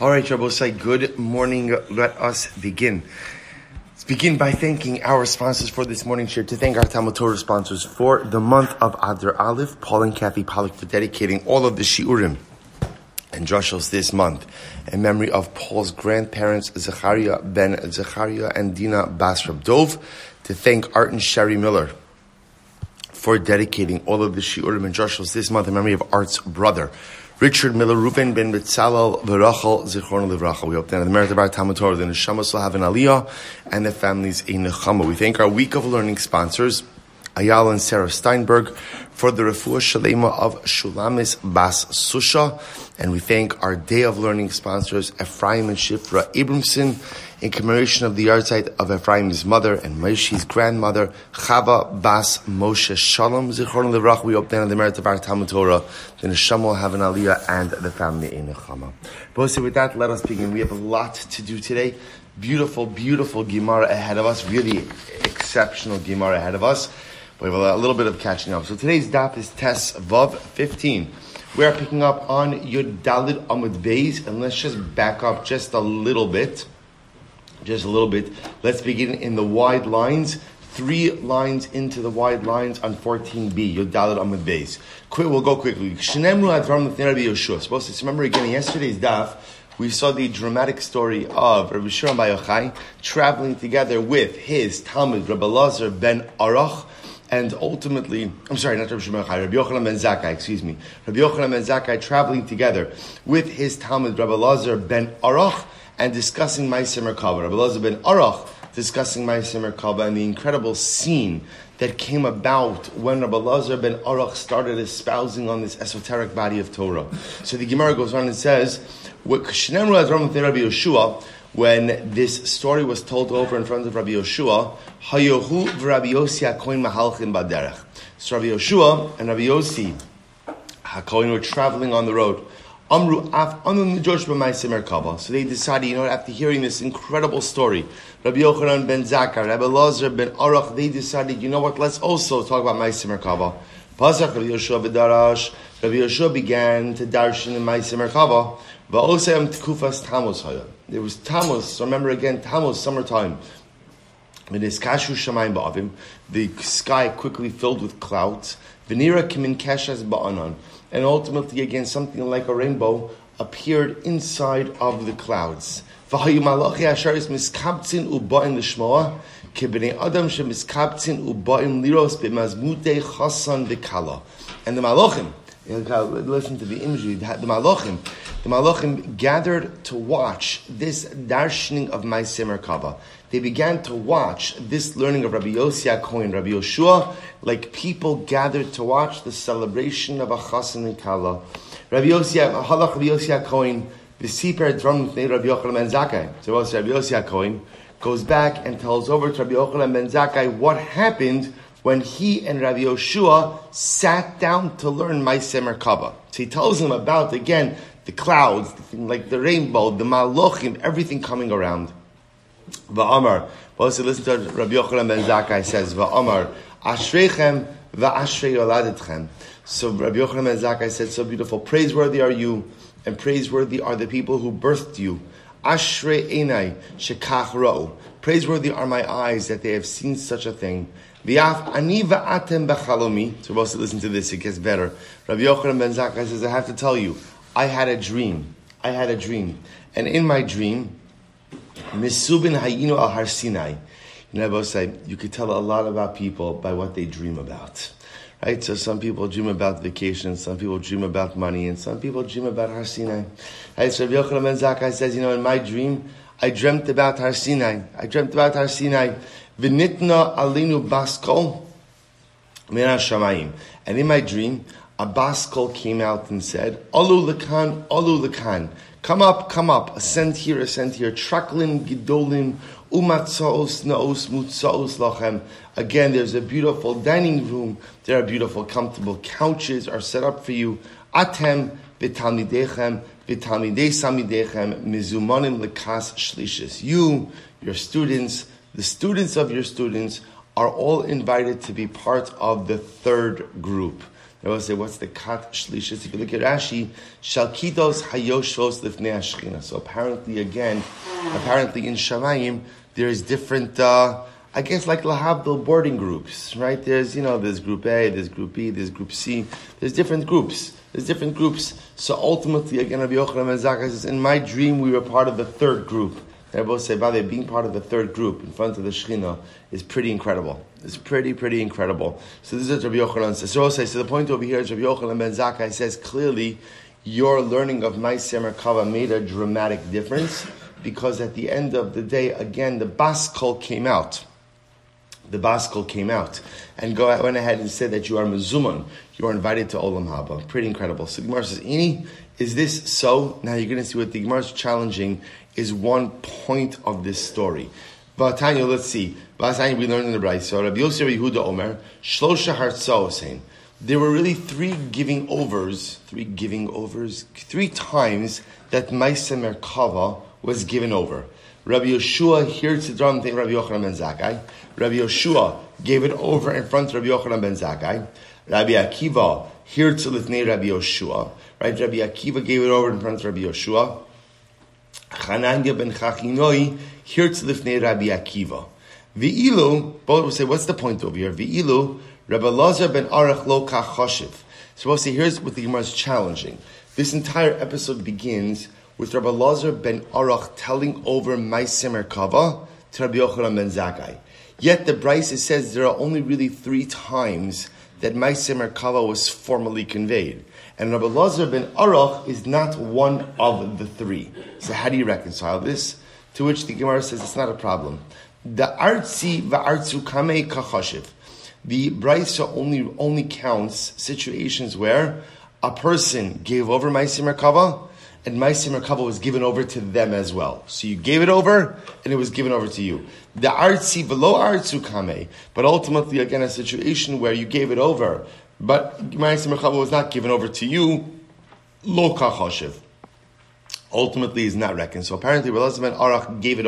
All right, Rabbosai, good morning. Let us begin. Let's begin by thanking our sponsors for this morning's share. To thank our Talmud Torah sponsors for the month of Adar Aleph, Paul and Kathy Pollock for dedicating all of the Shiurim and Drushos this month in memory of Paul's grandparents, Zechariah ben Zechariah and Dina Bas Rabdov. To thank Art and Sherry Miller for dedicating all of the Shiurim and Drushos this month in memory of Art's brother, Richard Miller, Ruben Ben Mitzalel, Baruchel, Zichron Livracha. We hope that in the merit of our Talmud Torah, the Neshamas will have an Aliyah and the families a Nechama. We thank our Week of Learning sponsors, Ayala and Sarah Steinberg, for the Refuah Shalema of Shulamis Bas Susha. And we thank our Day of Learning sponsors, Ephraim and Shifra Abramson, in commemoration of the yahrzeit of Ephraim's mother and Moshe's grandmother, Chava Bas Moshe Shalom, Zichron Livrach. We hope that in the merit of our Talmud Torah, the Neshama will have an Aliyah and the family in Nechama. But with that, let us begin. We have a lot to do today. Beautiful, beautiful Gemara ahead of us. Really exceptional Gemara ahead of us. We have a little bit of catching up. So today's daf is Tes Vav 15. We are picking up on Yud Dalid Amud Beis, and let's just back up just a little bit. Let's begin in the wide lines. 3 lines into the wide lines on 14b. Yud Dalid Amud Beis. We'll go quickly. Shneimu Advarim L'fnei Rabbi Yoshua. Supposed to remember again in yesterday's daf, we saw the dramatic story of Rabbi Shuram Bar Yochai traveling together with his Talmud, Rabbi Elazar ben Arach, and ultimately, Rabbi Yochanan Ben Zakkai, Rabbi Yochanan Ben Zakkai traveling together with his Talmud, Rabbi Elazar ben Arach, and discussing Ma'aseh Merkabah. Rabbi Elazar ben Arach discussing Ma'aseh Merkabah and the incredible scene that came about when Rabbi Elazar ben Arach started espousing on this esoteric body of Torah. So the Gemara goes on and says, when this story was told over in front of Rabbi Yoshua, Hayohu v'Rabbi Yosi HaKohen mahalchin baderech. So Rabbi Yoshua and Rabbi Yosi HaKohen were traveling on the road. So they decided, after hearing this incredible story, Rabbi Yochanan ben Zakkai, Rabbi Elazar ben Arach, they decided, let's also talk about Ma'aseh Merkabah. Pasach Rabbi Yoshua v'darash, Rabbi Yoshua began to darshan in Ma'aseh Merkabah. Va'osem tkufas Tammuz haya. There was Tammuz, so remember again, Tammuz, summertime. The sky quickly filled with clouds. And ultimately, again, something like a rainbow appeared inside of the clouds. And the malachim, listen to the imagery, the Malachim gathered to watch this darshaning of Ma'aseh Merkabah. They began to watch this learning of Rabbi Yosi HaKohen, Rabbi Yoshua, like people gathered to watch the celebration of a Chassan and Kala. Rabbi Yosi HaKohen, B'siper Drum Tnei Rabbi Yochanan Ben Zakkai. So Rabbi Yosi HaKohen goes back and tells over to Rabbi Yochanan Ben Zakkai what happened when he and Rabbi Yoshua sat down to learn Ma'aseh Merkabah. So he tells him about, again, the clouds, like the rainbow, the malachim, everything coming around. Va'amar, also listen to Rabbi Yochanan ben Zakkai says, Va'amar, Ashreichem va'ashrei yoladetchem. So Rabbi Yochanan ben Zakkai said, so beautiful, praiseworthy are you, and praiseworthy are the people who birthed you. Ashrei enai shekach ra'u. Praiseworthy are my eyes that they have seen such a thing. V'af ani va'atem b'chalomi. So also listen to this, it gets better. Rabbi Yochanan ben Zakkai says, I have to tell you, I had a dream. And in my dream, Misubin Hayino al Har Sinai. You could tell a lot about people by what they dream about. Right? So some people dream about vacation, some people dream about money, and some people dream about Har Sinai. Right? So Rabbi Yochanan ben Zakkai says, in my dream, I dreamt about Har Sinai. V'nitna alinu baskol min hashamayim. And in my dream, a baskol came out and said, Alu lekan, come up, ascend here, traklin gidolim, umatzaos naos mutzaos lachem. Again, there's a beautiful dining room, there are beautiful comfortable couches are set up for you. Atem b'talmidechem, b'talmidei samidechem, mizumanim lekas shlishis. You, your students, the students of your students, are all invited to be part of the third group. Now we'll say, what's the kat shlishis? If you look at Rashi, shalkidos hayoshos lifnei hashchina. So apparently in Shamayim, there is different, I guess like lahabdil boarding groups, right? There's, there's group A, there's group B, there's group C. There's different groups. So ultimately, again, Rabbi Yochanan Ben Zakkai says, in my dream, we were part of the third group. They both say, by the way, being part of the third group in front of the Shechina is pretty incredible. It's pretty incredible. So this is what Rabbi Yochanan says. So the point over here is Rabbi Yochanan Ben Zakkai says, clearly, your learning of Ma'aseh Merkava made a dramatic difference because at the end of the day, again, the Baskol came out. And went ahead and said that you are Mezuman. You are invited to Olam Haba. Pretty incredible. So the Gemara says, Ini, is this so? Now you're going to see what the Gemara is challenging is one point of this story. But Tanya, let's see. We learned in the Braisa. So Rabbi Yosi Yehuda Omer, Shlosha Hartzaosein. There were really three times that Ma'aseh Merkava was given over. Rabbi Yoshua here to drum thing Rabbi Yochanan Ben Zakkai. Rabbi Yoshua gave it over in front of Rabbi Yochanan Ben Zakkai. Rabbi Akiva here to Litnei Rabbi Yoshua. Right? Rabbi Akiva gave it over in front of Rabbi Yoshua. Chananya ben Chachinai here to Litnei Rabbi Akiva. Ve'ilu, both will say, what's the point over here? Ve'ilu, Rabbi Elazar ben Arach lo kach choshev. So we'll see, here's what the Gemara is challenging. This entire episode begins with Rabbi Elazar ben Arach telling over Ma'aseh Merkava to Rabbi Yochanan Ben Zakkai. Yet the Braisa says there are only really three times that Ma'aseh Merkava was formally conveyed. And Rabbi Elazar ben Arach is not one of the three. So how do you reconcile this? To which the Gemara says it's not a problem. The Artsi va'artsu kamei kachashiv. The Braisa only counts situations where a person gave over Ma'aseh Merkava, and Ma'aseh Merkava was given over to them as well. So you gave it over, and it was given over to you. The artsi velo artsu kame, but ultimately, again, a situation where you gave it over, but Ma'aseh Merkava was not given over to you, lo kachoshev. Ultimately, is not reckoned. So apparently, Rabbi Elazar ben Arach gave it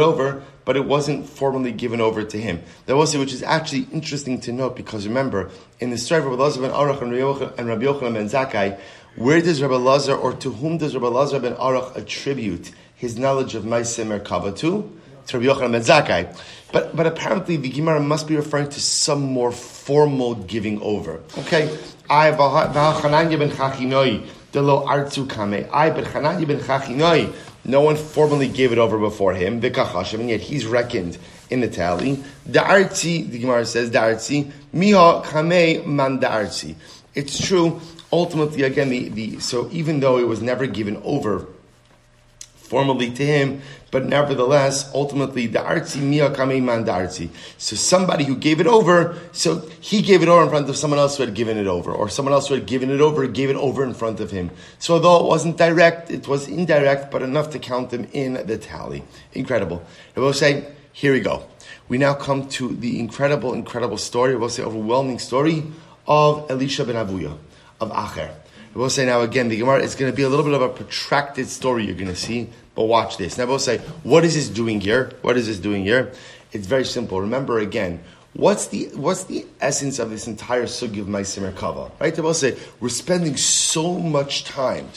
over, but it wasn't formally given over to him. That was it, which is actually interesting to note, because remember, in the story of Rabbi Elazar ben Arach and Rabbi Yochanan ben Zakkai, where does Rabbi Elazar, or to whom does Rabbi Elazar ben Arach attribute his knowledge of Ma'aseh Merkava to? To Rabbi Yochanan ben Zakkai. But apparently the Gemara must be referring to some more formal giving over. Okay? I v'Chananya ben Chachinai delo artzu kame. I but Chananya ben Chachinai. No one formally gave it over before him. V'kachashem, and yet he's reckoned in the tally. Da'artzi, the Gemara says, da'artzi miha kame man da'artzi. It's true. Ultimately, again, so even though it was never given over formally to him, but nevertheless, ultimately, the artsi miya kamei man the artsi. So somebody who gave it over, so he gave it over in front of someone else who had given it over, or someone else who had given it over gave it over in front of him. So although it wasn't direct, it was indirect, but enough to count them in the tally. Incredible. And we'll say, here we go. We now come to the incredible story, we'll say overwhelming story of Elisha ben Avuya, of Acher. We'll say now again, the Gemara, it's going to be a little bit of a protracted story you're going to see, but watch this. Now we'll say, what is this doing here? It's very simple. Remember again, what's the essence of this entire sugi of Ma'aseh Merkava? Right? We'll say, we're spending so much time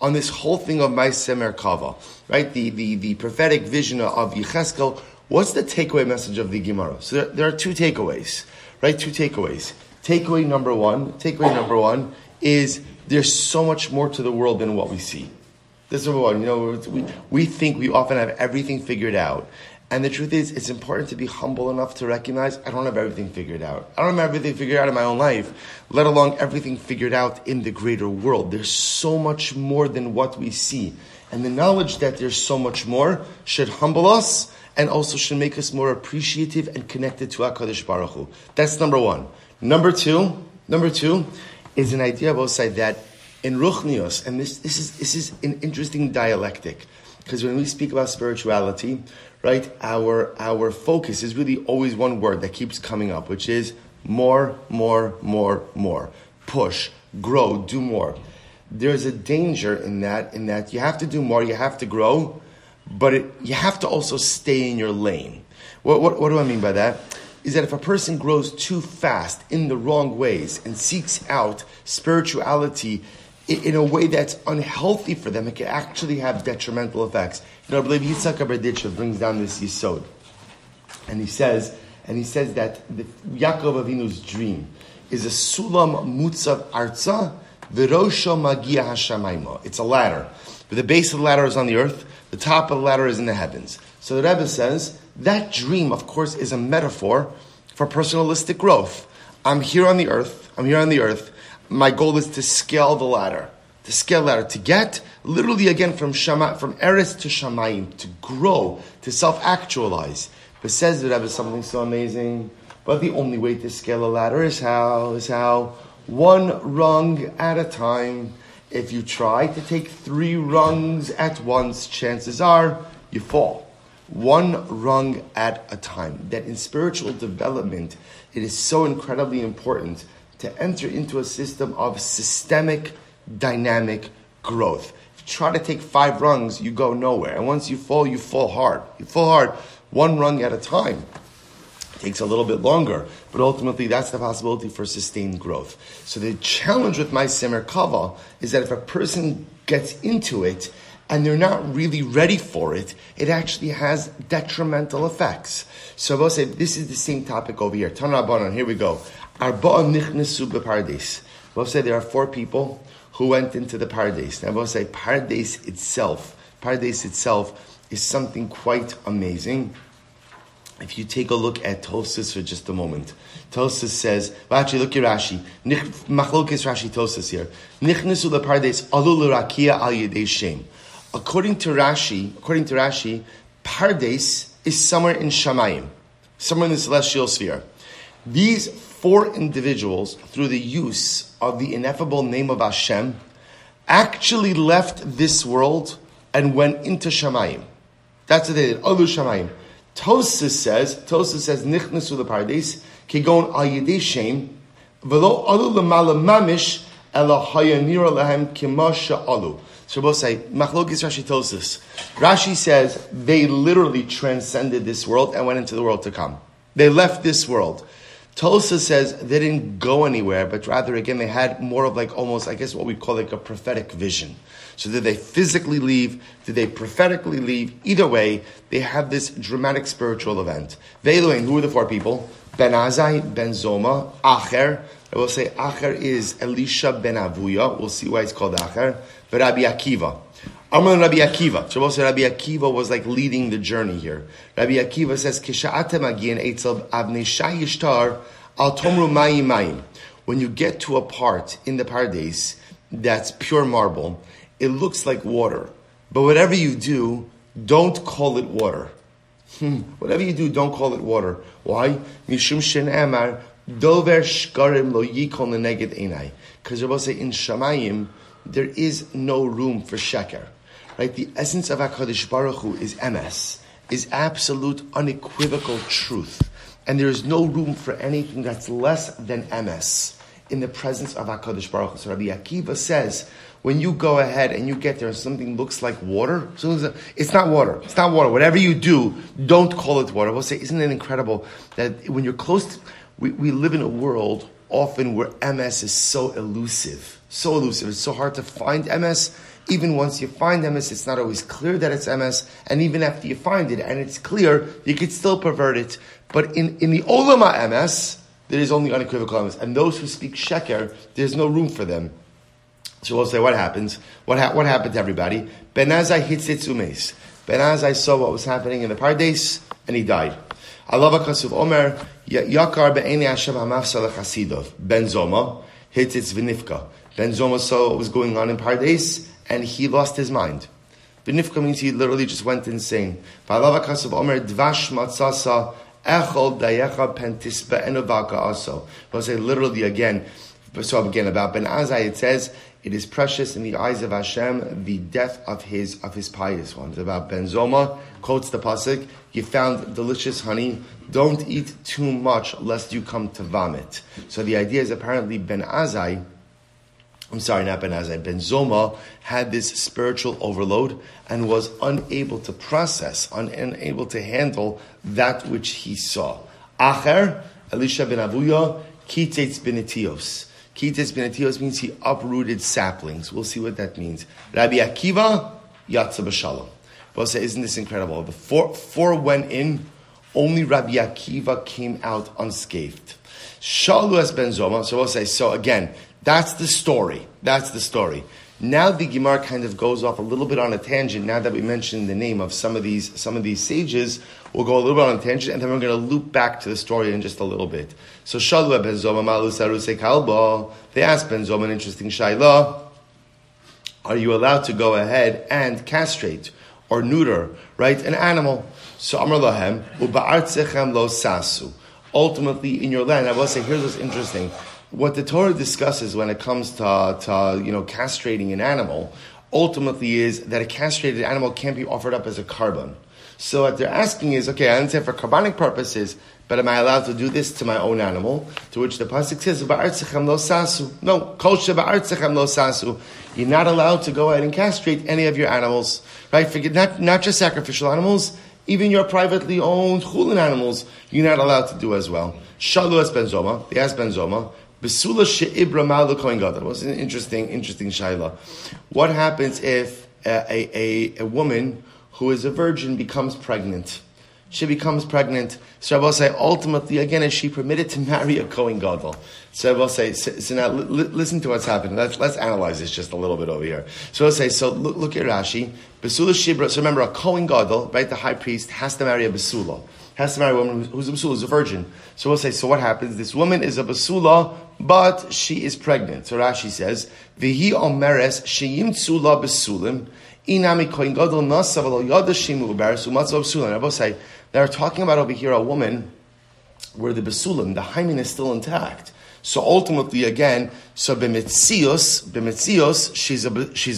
on this whole thing of Ma'aseh Merkava, right? The prophetic vision of Yecheskel. What's the takeaway message of the Gemara? So there are two takeaways, right? Takeaway number one is there's so much more to the world than what we see. That's number one. We think we often have everything figured out. And the truth is, it's important to be humble enough to recognize I don't have everything figured out. I don't have everything figured out in my own life, let alone everything figured out in the greater world. There's so much more than what we see. And the knowledge that there's so much more should humble us and also should make us more appreciative and connected to HaKadosh Baruch Hu. That's number one. Number two is an idea of say that in Ruchnios, and this is an interesting dialectic, because when we speak about spirituality, right, our focus is really always one word that keeps coming up, which is more. Push, grow, do more. There's a danger in that you have to do more, you have to grow, but you have to also stay in your lane. What do I mean by that? is that if a person grows too fast in the wrong ways and seeks out spirituality in a way that's unhealthy for them, it can actually have detrimental effects. You know, I believe Yitzchak Berditcher brings down this yisod, and he says that the Yaakov Avinu's dream is a sulam mutzav arza v'rosho magia hashamayma. It's a ladder, but the base of the ladder is on the earth. The top of the ladder is in the heavens. So the Rebbe says that dream, of course, is a metaphor for personalistic growth. I'm here on the earth. My goal is to scale the ladder. To get literally again from Eretz to Shamayim, to grow, to self-actualize. But says the Rebbe something so amazing. But the only way to scale a ladder is how? One rung at a time. If you try to take three rungs at once, chances are you fall. One rung at a time. That in spiritual development, it is so incredibly important to enter into a system of systemic, dynamic growth. If you try to take five rungs, you go nowhere. And once you fall hard. One rung at a time. It takes a little bit longer, but ultimately that's the possibility for sustained growth. So the challenge with my Simmer Kava is that if a person gets into it and they're not really ready for it, it actually has detrimental effects. So we'll say this is the same topic over here. Tan Rabbanan, here we go. Arba'a nichnasu b'Pardes. We'll say there are four people who went into the Pardes. Now we'll say Pardes itself is something quite amazing. If you take a look at Tosas for just a moment, Tosas says, well, actually, look at Rashi. Machlokes Rashi Tosas here. Nichnasu lepardes alu l'rakia al yedei Shem. According to Rashi, Pardes is somewhere in Shamayim, somewhere in the celestial sphere. These four individuals, through the use of the ineffable name of Hashem, actually left this world and went into Shamayim. That's what they did. Alu Shamayim. Tosas says, Nichnasu lepardes, Kegon al yedei Shem, Velo alu lemala mamish, Ela hayanira lahem kimasha alu. So we'll say, Machlokes Rashi Tosas. Rashi says, they literally transcended this world and went into the world to come. They left this world. Tosas says they didn't go anywhere, but rather, again, they had more of like almost, I guess, what we call like a prophetic vision. So did they physically leave? Did they prophetically leave? Either way, they have this dramatic spiritual event. Veiluin, who are the four people? Ben Azai, Ben Zoma, Acher. I will say Acher is Elisha ben Avuya. We'll see why it's called Acher. But Rabbi Akiva. Rabbi Akiva. So we'll say Rabbi Akiva was like leading the journey here. Rabbi Akiva says, when you get to a part in the Pardes that's pure marble, it looks like water. But whatever you do, don't call it water. Whatever you do, don't call it water. Why? Mishum shen amar dover shkarim lo yikol neneged einai. Because Rebbe say in Shamayim, there is no room for sheker. Right? The essence of HaKadosh Baruch Hu is emes, is absolute unequivocal truth. And there is no room for anything that's less than emes in the presence of HaKadosh Baruch Hu. So Rabbi Akiva says, when you go ahead and you get there and something looks like water, it's not water. Whatever you do, don't call it water. We'll say, isn't it incredible that when you're close to, we live in a world often where MS is so elusive. It's so hard to find MS. Even once you find MS, it's not always clear that it's MS. And even after you find it and it's clear, you could still pervert it. But in the Olama MS, there is only unequivocal MS. And those who speak Sheker, there's no room for them. So we'll say, what happens? What happened to everybody? Ben Azai hits its umes. Ben Azai saw what was happening in the Pardes, and he died. Alava Kasuv Omer, Yakar Be'eni Hashem HaMafsalach Hasidov. Ben Zoma hits its Vinifka. Ben Zoma saw what was going on in Pardes, and he lost his mind. Vinifka means he literally just went insane. Alava Kasuv Omer, Dvash Matsasa, Echol Dayecha Pentis Be'enovaka also. We'll say literally again, so again about Ben Azai, it says, it is precious in the eyes of Hashem, the death of his pious ones. About Ben Zoma, quotes the pasuk, you found delicious honey, don't eat too much lest you come to vomit. So the idea is apparently Ben Zoma had this spiritual overload and was unable to process, unable to handle that which he saw. Acher, Elisha ben Avuya, Kitetz Benetios. Kitetz Benetios means he uprooted saplings. We'll see what that means. Rabbi Akiva, Yatsa B'Shalom. Bosa, isn't this incredible? The four went in, only Rabbi Akiva came out unscathed. Shaluas Ben Zoma. So we'll say, so again, that's the story. That's the story. Now the Gemara kind of goes off a little bit on a tangent. Now that we mentioned the name of some of these sages, we'll go a little bit on a tangent, and then we're going to loop back to the story in just a little bit. So Shalua ben Zoma Malu Saruse Kalbo. They asked Ben Zoma an interesting shayla. Are you allowed to go ahead and castrate or neuter, right, an animal? So Amar Lahem Uba'artzechem lo sasu. Ultimately, in your land, I will say, here's what's interesting. What the Torah discusses when it comes to castrating an animal, ultimately is that a castrated animal can't be offered up as a carbon. So what they're asking is, okay, I understand for carbonic purposes, but am I allowed to do this to my own animal? To which the pasuk says, "Ba'artzechem lo sasu." No, kol sheba'artzechem lo sasu. You're not allowed to go ahead and castrate any of your animals, right? Forget not just sacrificial animals. Even your privately owned chulin animals, you're not allowed to do as well. Shalu es Ben Zoma. They asked Ben Zoma. Besula she'ibra ma'al kohen gadol. That was an interesting shayla. What happens if a woman who is a virgin becomes pregnant? She becomes pregnant. So I will say, ultimately, again, is she permitted to marry a kohen gadol? So I will say, so now listen to what's happening. Let's analyze this just a little bit over here. So I'll say, so look at Rashi. Besula shibra. So remember, a kohen gadol, right? The high priest has to marry a basula. Has to marry a woman who's a basula, is a virgin. So we'll say, so what happens? This woman is a basula, but she is pregnant. So Rashi says, V'hi omeres sheyimtzu la basulim inami kohen gadol nasav lo yadashim u'beres u'matzav basulim. I will say, they're talking about over here a woman where the basulim, the hymen, is still intact. So ultimately, again, so b'metzios, she's a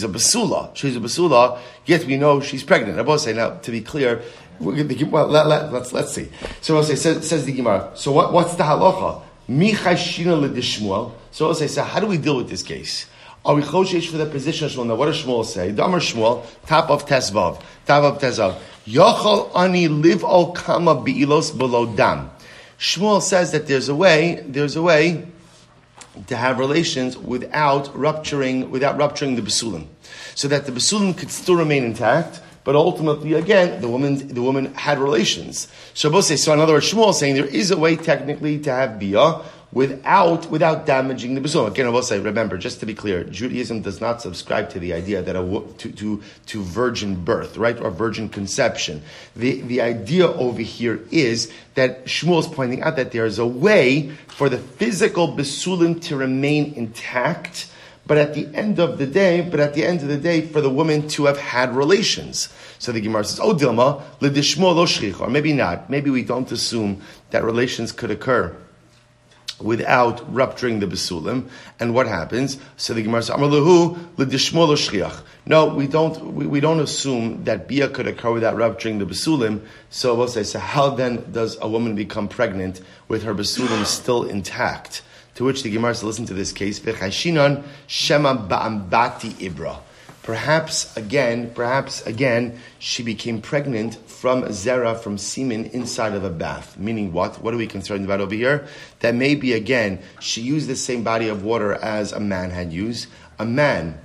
basula. Yet we know she's pregnant. I will say, now to be clear, let's see. So I'll say, says the Gemara. So what's the halacha? Michai shina l'dishmuel. So I'll say, so how do we deal with this case? Are we choshesh for the position of Shmuel? Now what does Shmuel say? Damar Shmuel, top of Tezav. Yochol ani live al kama bi'ilos below dam. Shmuel says that there's a way to have relations without rupturing the basulim, so that the basulim could still remain intact. But ultimately, again, the woman had relations. So both say, so in other words, Shmuel is saying there is a way technically to have biyah without damaging the basulim. Again, I will say, remember, just to be clear, Judaism does not subscribe to the idea that to virgin birth, right, or virgin conception. The idea over here is that Shmuel is pointing out that there is a way for the physical basulim to remain intact, but at the end of the day, for the woman to have had relations. So the Gemara says, "Oh, Dilma, l'dishmo lo shchicha," or maybe not. Maybe we don't assume that relations could occur without rupturing the basulim. And what happens? So the Gemara says, "Amar lehu l'dishmo lo shchiach." No, we don't assume that bia could occur without rupturing the basulim. So we'll say, so how then does a woman become pregnant with her basulim still intact? To which the Gemara says, listen to this case. V'chashinan shema ba'ambati ibra. Perhaps again, she became pregnant from zera, from semen inside of a bath. Meaning what? What are we concerned about over here? That maybe, again, she used the same body of water as a man had used. A man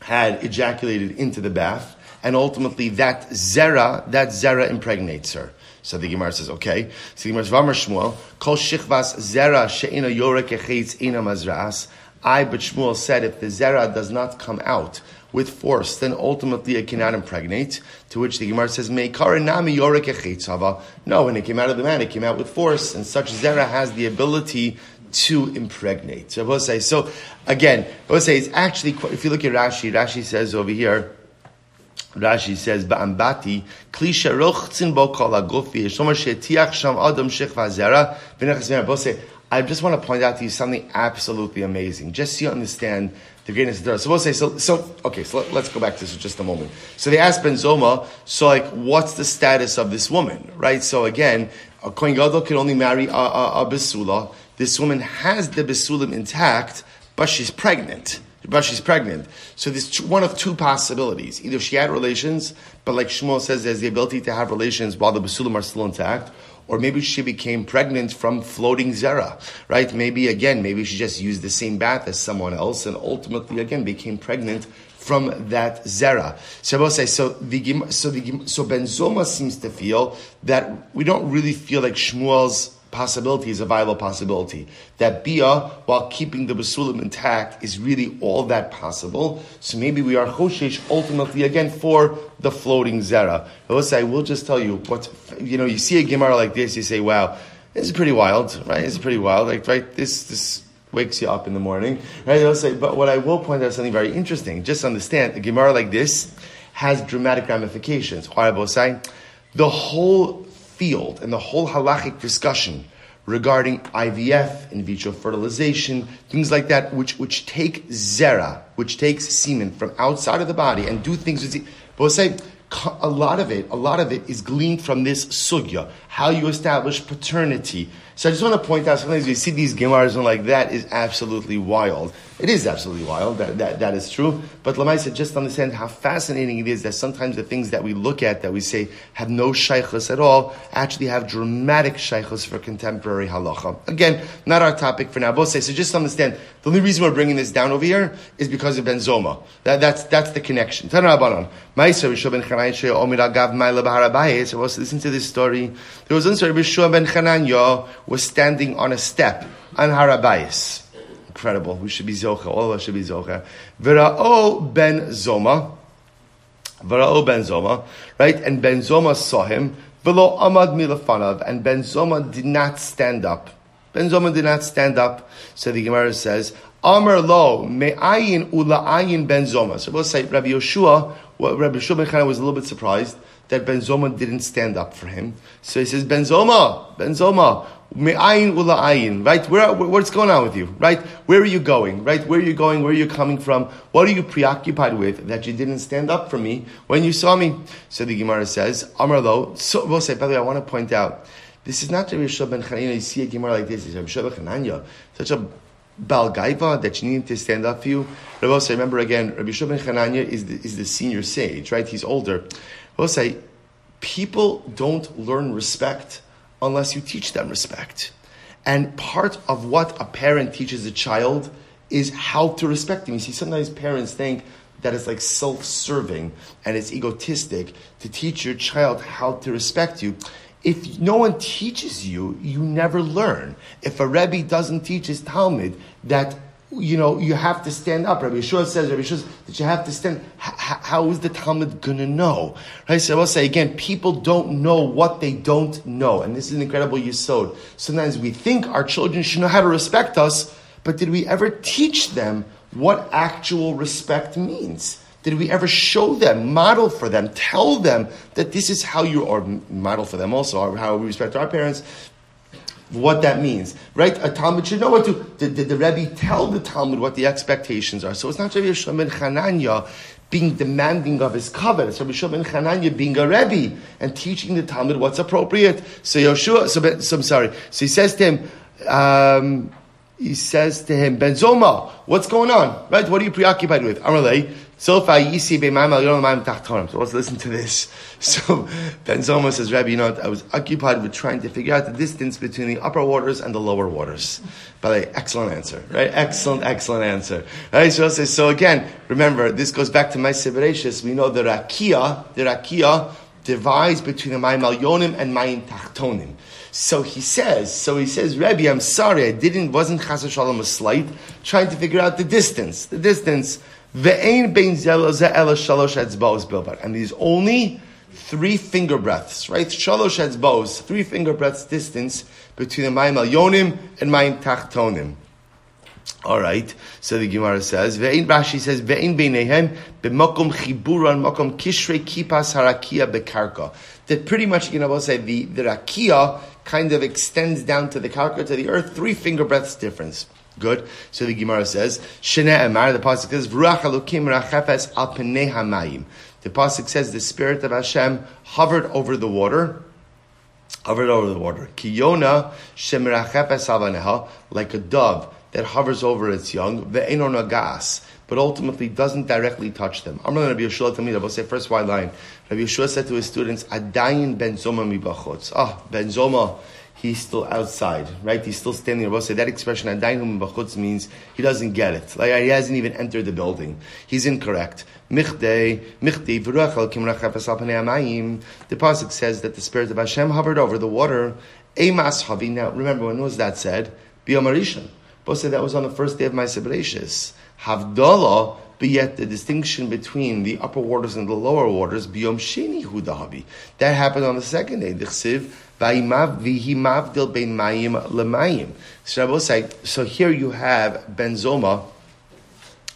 had ejaculated into the bath, and ultimately that zera impregnates her. So the Gemara says, okay. So the Gemara says, Vamar Shmuel, Kol Shichvas Zera She'ina Yorek Echeitz Ina Mazras. But Shmuel said, if the Zera does not come out with force, then ultimately it cannot impregnate. To which the Gemara says, Meikar Nami Yorek Echeitz Hava. No, when it came out of the man, it came out with force, and such Zera has the ability to impregnate. So I will say, so again, I will say, it's actually, if you look at Rashi says over here, Rashi says, "Ba'ambati klisha rochtzin bo kol hagufi yeshomar shetiach sham adam shechva zera v'nechas v'nabose." I just want to point out to you something absolutely amazing, just so you understand the greatness of the Torah. So we'll say, let's go back to this for just a moment. So they asked Ben Zoma, so what's the status of this woman, right? So again, a kohen gadol can only marry a besula. This woman has the besulim intact, but she's pregnant. So there's one of two possibilities. Either she had relations, but like Shmuel says, there's the ability to have relations while the basulim are still intact, Or maybe she became pregnant from floating zera, right? Maybe she just used the same bath as someone else and ultimately, again, became pregnant from that zera. So Ben Zoma seems to feel that we don't really feel like Shmuel's possibility is a viable possibility. That Bia, while keeping the Basulim intact, is really all that possible. So maybe we are Choshesh ultimately again for the floating Zera. I will just tell you what, you see a Gemara like this, you say, wow, this is pretty wild, right? It's pretty wild. Like, right, this wakes you up in the morning, right? But what I will point out is something very interesting. Just understand, a Gemara like this has dramatic ramifications. The whole field and the whole halachic discussion regarding IVF, in vitro fertilization, things like that, which take zera, which takes semen from outside of the body and do things with it. A lot of it is gleaned from this sugya, how you establish paternity. So I just want to point out, sometimes you see these gemaras and like, that is absolutely wild. It is absolutely wild, that is true. But Lamai said, just understand how fascinating it is that sometimes the things that we look at, that we say have no shaykhus at all, actually have dramatic shaykhus for contemporary halacha. Again, not our topic for now. Both say, so just understand, the only reason we're bringing this down over here is because of Ben Zoma. That's the connection. Tanur Rabbanon. Rabbi Shua ben Chananyah, so listen to this story. There was once Rabbi Shua ben Chananyah was standing on a step on Harabayis. Incredible. We should be Zocha. All of us should be Zocha. Vera'o ben Zoma, right? And Ben Zoma saw him. Velo amad milafanav. And Ben Zoma did not stand up. So the Gemara says, Amar lo me'ayin ula'ayin Ben Zoma. So we'll say Rabbi Yoshua ben Chananyah was a little bit surprised that Ben Zoma didn't stand up for him. So he says, Ben Zoma, me'ayin ula'ayin, right? What's going on with you, right? Where are you going, right? Where are you coming from? What are you preoccupied with that you didn't stand up for me when you saw me? So the Gemara says, Amar lo, so we'll say, by the way, I want to point out, this is not Rabbi Yoshua ben Chananyah. You see a Gemara like this, it's Rabbi Yoshua ben Chananyah, such a Balgaiva, that you need to stand up for you. Rabbi Yosi, remember again, Rabbi Shua ben Chananyah is the senior sage, right? He's older. Rabbi Yosi, people don't learn respect unless you teach them respect. And part of what a parent teaches a child is how to respect him. You see, sometimes parents think that it's like self-serving and it's egotistic to teach your child how to respect you. If no one teaches you, you never learn. If a Rebbe doesn't teach his Talmud that, you have to stand up. Rabbi Yeshua says that you have to stand. How is the Talmud going to know? Right? So I will say again, people don't know what they don't know. And this is an incredible yesod. Sometimes we think our children should know how to respect us, but did we ever teach them what actual respect means? Did we ever show them, model for them, tell them that this is how you are, model for them also, or how we respect our parents, what that means, right? A Talmud should know what to, did the Rebbe tell the Talmud what the expectations are? So it's not Rabbi Yoshua ben Chananyah being demanding of his kavod, it's Rabbi Yoshua ben Chananyah being a Rebbe and teaching the Talmud what's appropriate. So he says to him, Ben Zoma, what's going on, right? What are you preoccupied with? Amalei. So let's listen to this. So Ben Zoma says, Rabbi, I was occupied with trying to figure out the distance between the upper waters and the lower waters. By the way, excellent answer, right? Excellent answer. All right, so again, remember, this goes back to Ma'aseh Bereishis. We know the Rakia divides between the Mayim Alyonim and Mayim Tachtonim. So he says, Rebbe, I'm sorry, wasn't Chas v'Shalom a slight, trying to figure out the distance. And there's only 3 finger breadths, right? Shalosh etzbos, 3 finger breadths distance between the Mayim Alyonim and Mayim Tachtonim. All right. So the Gemara says, Rashi says, that pretty much, we'll say the Rakia kind of extends down to the Karka, to the earth, 3 finger breadths difference. Good. So the Gemara says, the Pasuk says, the Pasuk says, the Spirit of Hashem hovered over the water. Kiyona shemerachefes al baneha, like a dove that hovers over its young. Ve'eino nagas, but ultimately doesn't directly touch them. Amr Rabbi Yoshua Tamid, I'll say first wide line. Rabbi Yoshua said to his students, Adayin Ben Zoma mibachotz. Ah, Ben Zoma, he's still outside, right? He's still standing. Rabbi said that expression, Adayin mibachotz, means he doesn't get it. Like he hasn't even entered the building. He's incorrect. Michdei Baruchel Kim Rachafas Alpanei Amayim. The pasuk says that the Spirit of Hashem hovered over the water. Emas Havi. Now remember, when was that said? Biyom Harishon. Bo said that was on the first day of Ma'aseh Bereishis. Havdalah, but yet the distinction between the upper waters and the lower waters, Biyom Sheni Hu Dahabi. That happened on the second day. Dichsiv Vayimav Vihimavdil Bein Mayim Lemayim. So here you have Ben Zoma.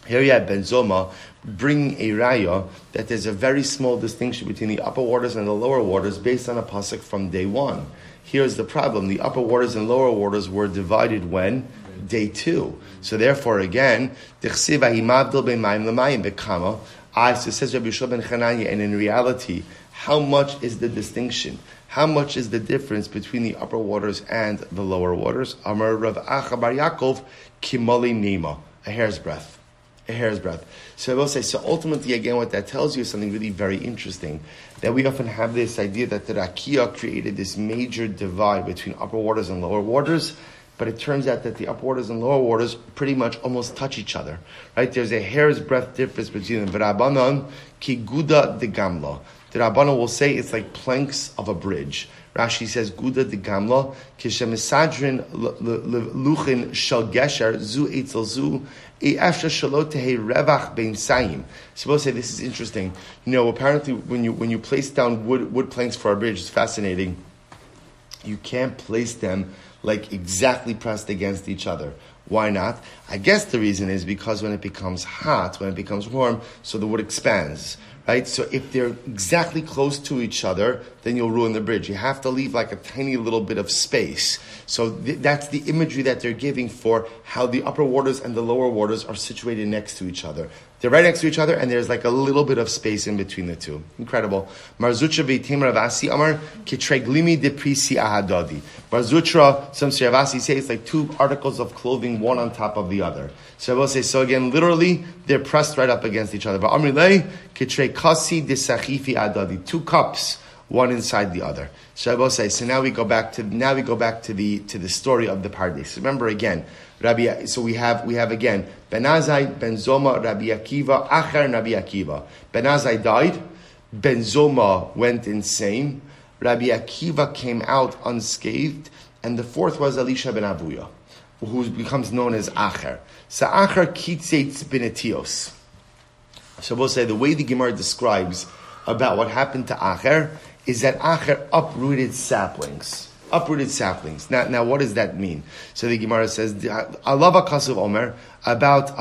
Here you have Ben Zoma bringing a raya that there's a very small distinction between the upper waters and the lower waters based on a pasuk from day one. Here's the problem. The upper waters and lower waters were divided when? Day two. So therefore, again, so says Rabbi Shua ben Chananyah, and in reality, how much is the distinction? How much is the difference between the upper waters and the lower waters? Amar Rav Acha Bar Yaakov, Kimali Nima. A hair's breadth. A hair's breadth. So I will say, so ultimately, again, what that tells you is something really very interesting, that we often have this idea that the Rakia created this major divide between upper waters and lower waters, but it turns out that the upper waters and lower waters pretty much almost touch each other, right? There's a hair's breadth difference between them. V'Rabanan ki guda de gamla. The Rabbanan will say it's like planks of a bridge. Rashi says guda de gamla kishemisadrin luchin shel gesher zu etzel zu e'afsha shalot tehei revach bein sayim. So we'll say this is interesting. You know, apparently when you place down wood planks for a bridge, it's fascinating. You can't place them like exactly pressed against each other. Why not? I guess the reason is because when it becomes hot, when it becomes warm, so the wood expands, right? So if they're exactly close to each other, then you'll ruin the bridge. You have to leave like a tiny little bit of space. So that's the imagery that they're giving for how the upper waters and the lower waters are situated next to each other. They're right next to each other, and there's like a little bit of space in between the two. Incredible. Marzutra beitem Ravasi amar kitreglimi deprisi ahadadi. Marzutra, some Ravasi say it's like two articles of clothing, one on top of the other. So I will say, so again, literally, they're pressed right up against each other. But amrilei kitre kasi desachifi ahadadi. Two cups, one inside the other. So I will say, so now we go back to the story of the Pardes. Remember again. So we have again Ben Azai, Ben Zoma, Rabbi Akiva, Acher, and Rabbi Akiva. Ben Azai died. Ben Zoma went insane. Rabbi Akiva came out unscathed, and the fourth was Elisha ben Avuya, who becomes known as Acher. So Acher kitzeitz benetios. So we'll say the way the Gemara describes about what happened to Acher is that Acher uprooted saplings. Uprooted saplings. Now, what does that mean? So the Gemara says, "Alava Kasuv Omer about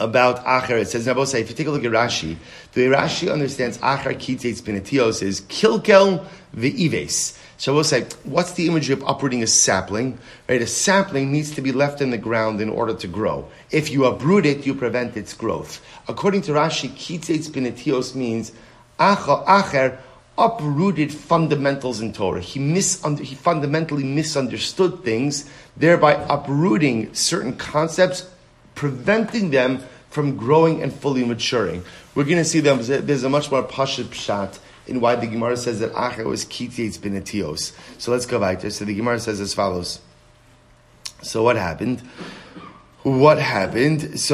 Acher." It says, "Now, if you take a look at Rashi, the way Rashi understands Acher kitzeitz benetios is kilkel ve'ives." So we'll say, what's the imagery of uprooting a sapling? Right, a sapling needs to be left in the ground in order to grow. If you uproot it, you prevent its growth. According to Rashi, kitzeitz benetios means Acher uprooted fundamentals in Torah. He fundamentally misunderstood things, thereby uprooting certain concepts, preventing them from growing and fully maturing. We're going to see them. There's a much more pashut pshat in why the Gemara says that Acher was kitzeitz benetios. So let's go back there. So the Gemara says as follows. So what happened? So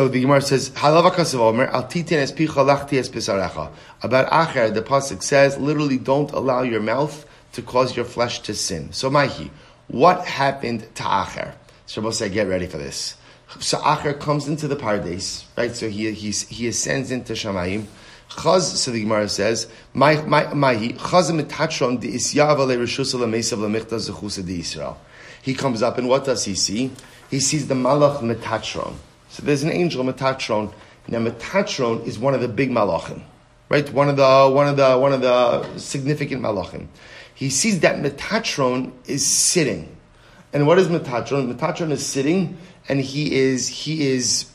the Gemara says, "Halava kasav omer al titen es picha lachti es pisarecha." About Acher, the pasuk says, literally, don't allow your mouth to cause your flesh to sin. So Mahi, what happened to Acher? So we'll say, get ready for this. So Acher comes into the Pardes, right? So he ascends into Shamayim. So the Gemara says, Mahi chaz metatron de isyav ale reshus lemesav lemichta zechus de Yisrael. He comes up, and what does he see? He sees the Malach Metatron. So there's an angel, Metatron. Now, Metatron is one of the big Malachim, right? One of the significant Malachim. He sees that Metatron is sitting, and what is Metatron? Metatron is sitting, and he is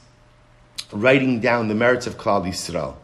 writing down the merits of Klal Yisrael.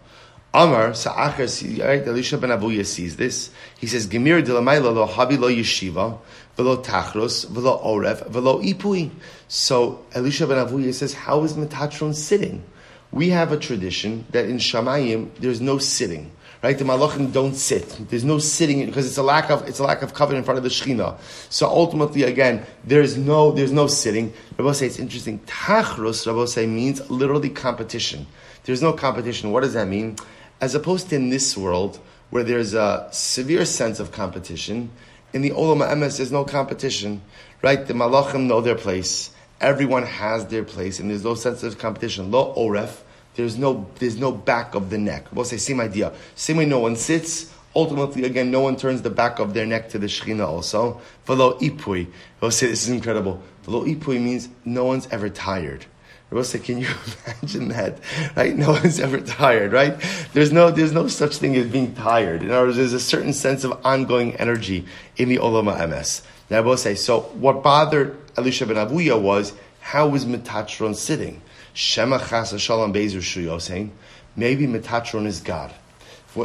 Amar, Sa'achar, right? Elisha ben Avuya sees this. He says, Gemir dilamayla lo havi lo yeshiva, velo tachros, velo oref, velo ipui. So Elisha ben Avuya says, how is Metatron sitting? We have a tradition that in Shamayim, there's no sitting. Right, the malachim don't sit. There's no sitting because it's a lack of cover in front of the Shekhinah. So ultimately, again, there's no sitting. Rebbe say it's interesting. Tachros, Rebbe say, means literally competition. There's no competition. What does that mean? As opposed to in this world where there's a severe sense of competition, in the Olam HaEmes there's no competition. Right, the malachim know their place. Everyone has their place, and there's no sense of competition. Lo oref. There's no back of the neck. We'll say same idea. Same way no one sits. Ultimately, again, no one turns the back of their neck to the Shekhinah also. V'lo ipui. We'll say this is incredible. V'lo ipui means no one's ever tired. We'll say, can you imagine that? Right? No one's ever tired, right? There's no such thing as being tired. In other words, there's a certain sense of ongoing energy in the Olam HaEmes. Now we'll say, so what bothered Elisha ben Avuya was, how was Metatron sitting? Shema Chas Shalom Bezer Shuyo saying, maybe Metatron is God.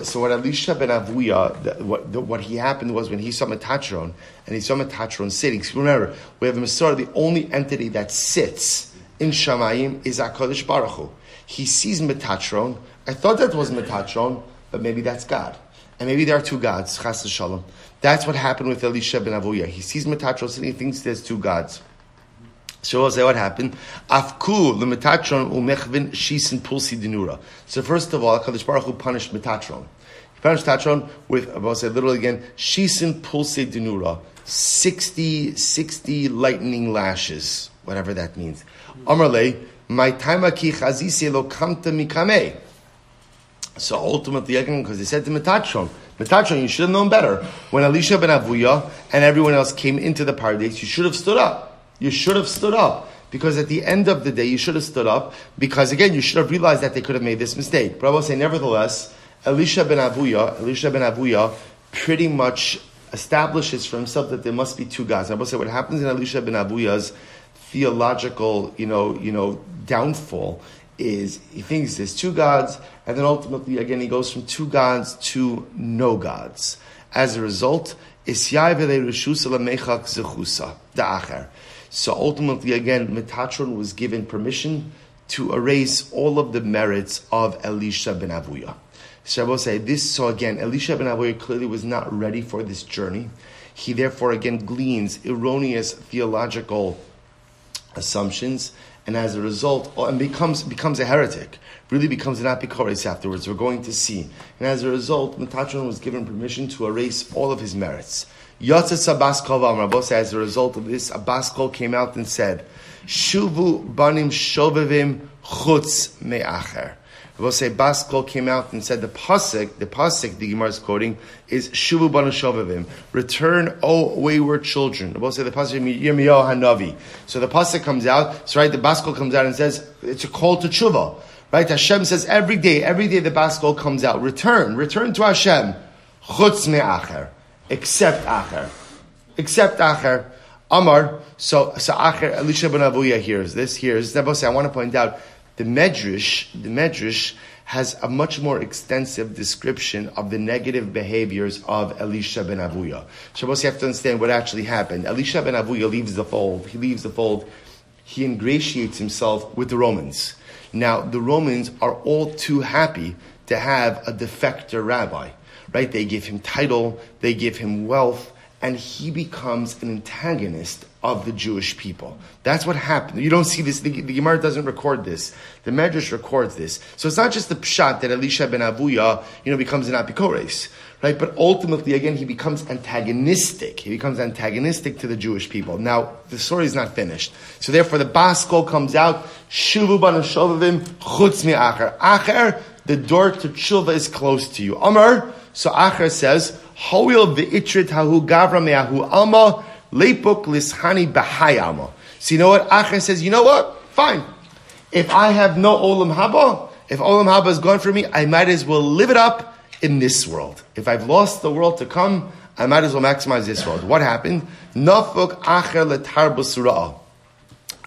So what Elisha ben Avuya, what he happened was when he saw Metatron, and he saw Metatron sitting. So remember, we have a Masorah, the only entity that sits in Shamayim is HaKadosh Baruch Hu. He sees Metatron. I thought that was Metatron, but maybe that's God. And maybe there are two gods, Chas Shalom. That's what happened with Elisha ben Avuya. He sees Metatron sitting, he thinks there's two gods. So we'll say what happened. So first of all, HaKadosh Baruch Hu punished Metatron. He punished Metatron with, we'll say literally again, shisin pulsi denura, 60 lightning lashes, whatever that means. Amarle, my time aki chazise lo kamta mikame. So ultimately, again, because he said to Metatron, you should have known better. When Elisha ben Avuya and everyone else came into the paradise, you should have stood up. You should have stood up. Because at the end of the day, you should have stood up. Because again, you should have realized that they could have made this mistake. But I will say, nevertheless, Elisha ben Avuya pretty much establishes for himself that there must be two gods. I will say, what happens in Elisha ben Avuya's theological, downfall is he thinks there's two gods, and then ultimately, again, he goes from two gods to no gods. As a result, so ultimately, again, Metatron was given permission to erase all of the merits of Elisha ben Avuya. So I will say this, so again, Elisha ben Avuya clearly was not ready for this journey. He therefore, again, gleans erroneous theological assumptions, and as a result, and becomes a heretic. Really becomes an apikoros afterwards. We're going to see. And as a result, Metatron was given permission to erase all of his merits. Yotzes Abaskol v'Amrabose, as a result of this, Abaskol came out and said, Shuvu banim shovevim chutz me'acher. Rabose Baskol came out and said, the pasuk the Gemara is quoting is Shuvu banim shovevim. Return, O wayward children. Rabose the pasuk Yirmiyahu Hanavi. So the pasuk comes out. So right, the Baskol comes out and says it's a call to tshuva. Right, Hashem says every day the Baskol comes out. Return to Hashem. Chutz me'acher. Except Acher. Amar, so Acher, Elisha ben Avuya hears this. I want to point out, the Medrash has a much more extensive description of the negative behaviors of Elisha ben Avuya. So you have to understand what actually happened. Elisha ben Avuya leaves the fold. He ingratiates himself with the Romans. Now, the Romans are all too happy to have a defector rabbi. Right, they give him title, they give him wealth, and he becomes an antagonist of the Jewish people. That's what happened. You don't see this. The Gemara doesn't record this. The Medrash records this. So it's not just the pshat that Elisha ben Avuya, becomes an apikores, right? But ultimately, again, he becomes antagonistic. He becomes antagonistic to the Jewish people. Now, the story is not finished. So therefore, the Baskol comes out, Shuvu banu shovavim chutz me'acher. Acher, the door to tshuva is closed to you. Amar. So Acher says, "Hawil ve'itrit hahu gavra me'ahu alma leipuk lishani b'hayama." So you know what Acher says? You know what? Fine. If I have no olam haba, if olam haba is gone for me, I might as well live it up in this world. If I've lost the world to come, I might as well maximize this world. What happened? Nafuk Acher letar b'surah.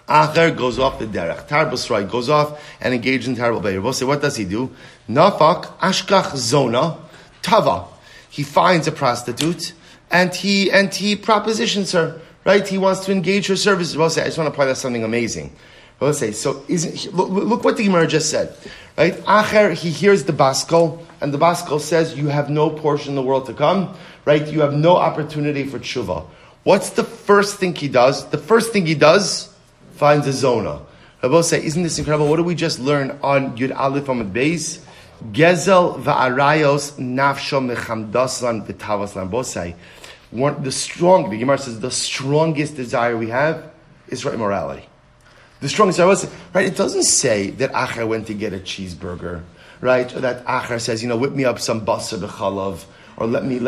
Acher goes off the derech. Tar B'srai goes off and engages in terrible behavior. So what does he do? Nafak ashkach zona tava. He finds a prostitute and he propositions her. Right? He wants to engage her services. Rabbi, I just want to point out something amazing. Rabbi, so look what the Gemara just said. Right? Acher, he hears the Baskel, and the Baskel says, you have no portion in the world to come. Right? You have no opportunity for tshuva. What's the first thing he does? The first thing he does, finds a zona. Rabbi, isn't this incredible? What did we just learn on Yud Aleph Amud Beis? Gezel va'arayos nafsho mechamdaslan v'tavaslan. Rabbi, the Gemara says, the strongest desire we have is immorality. The strongest desire, right? It doesn't say that Acher went to get a cheeseburger, right? Or that Acher says, whip me up some basar b'chalav, or let me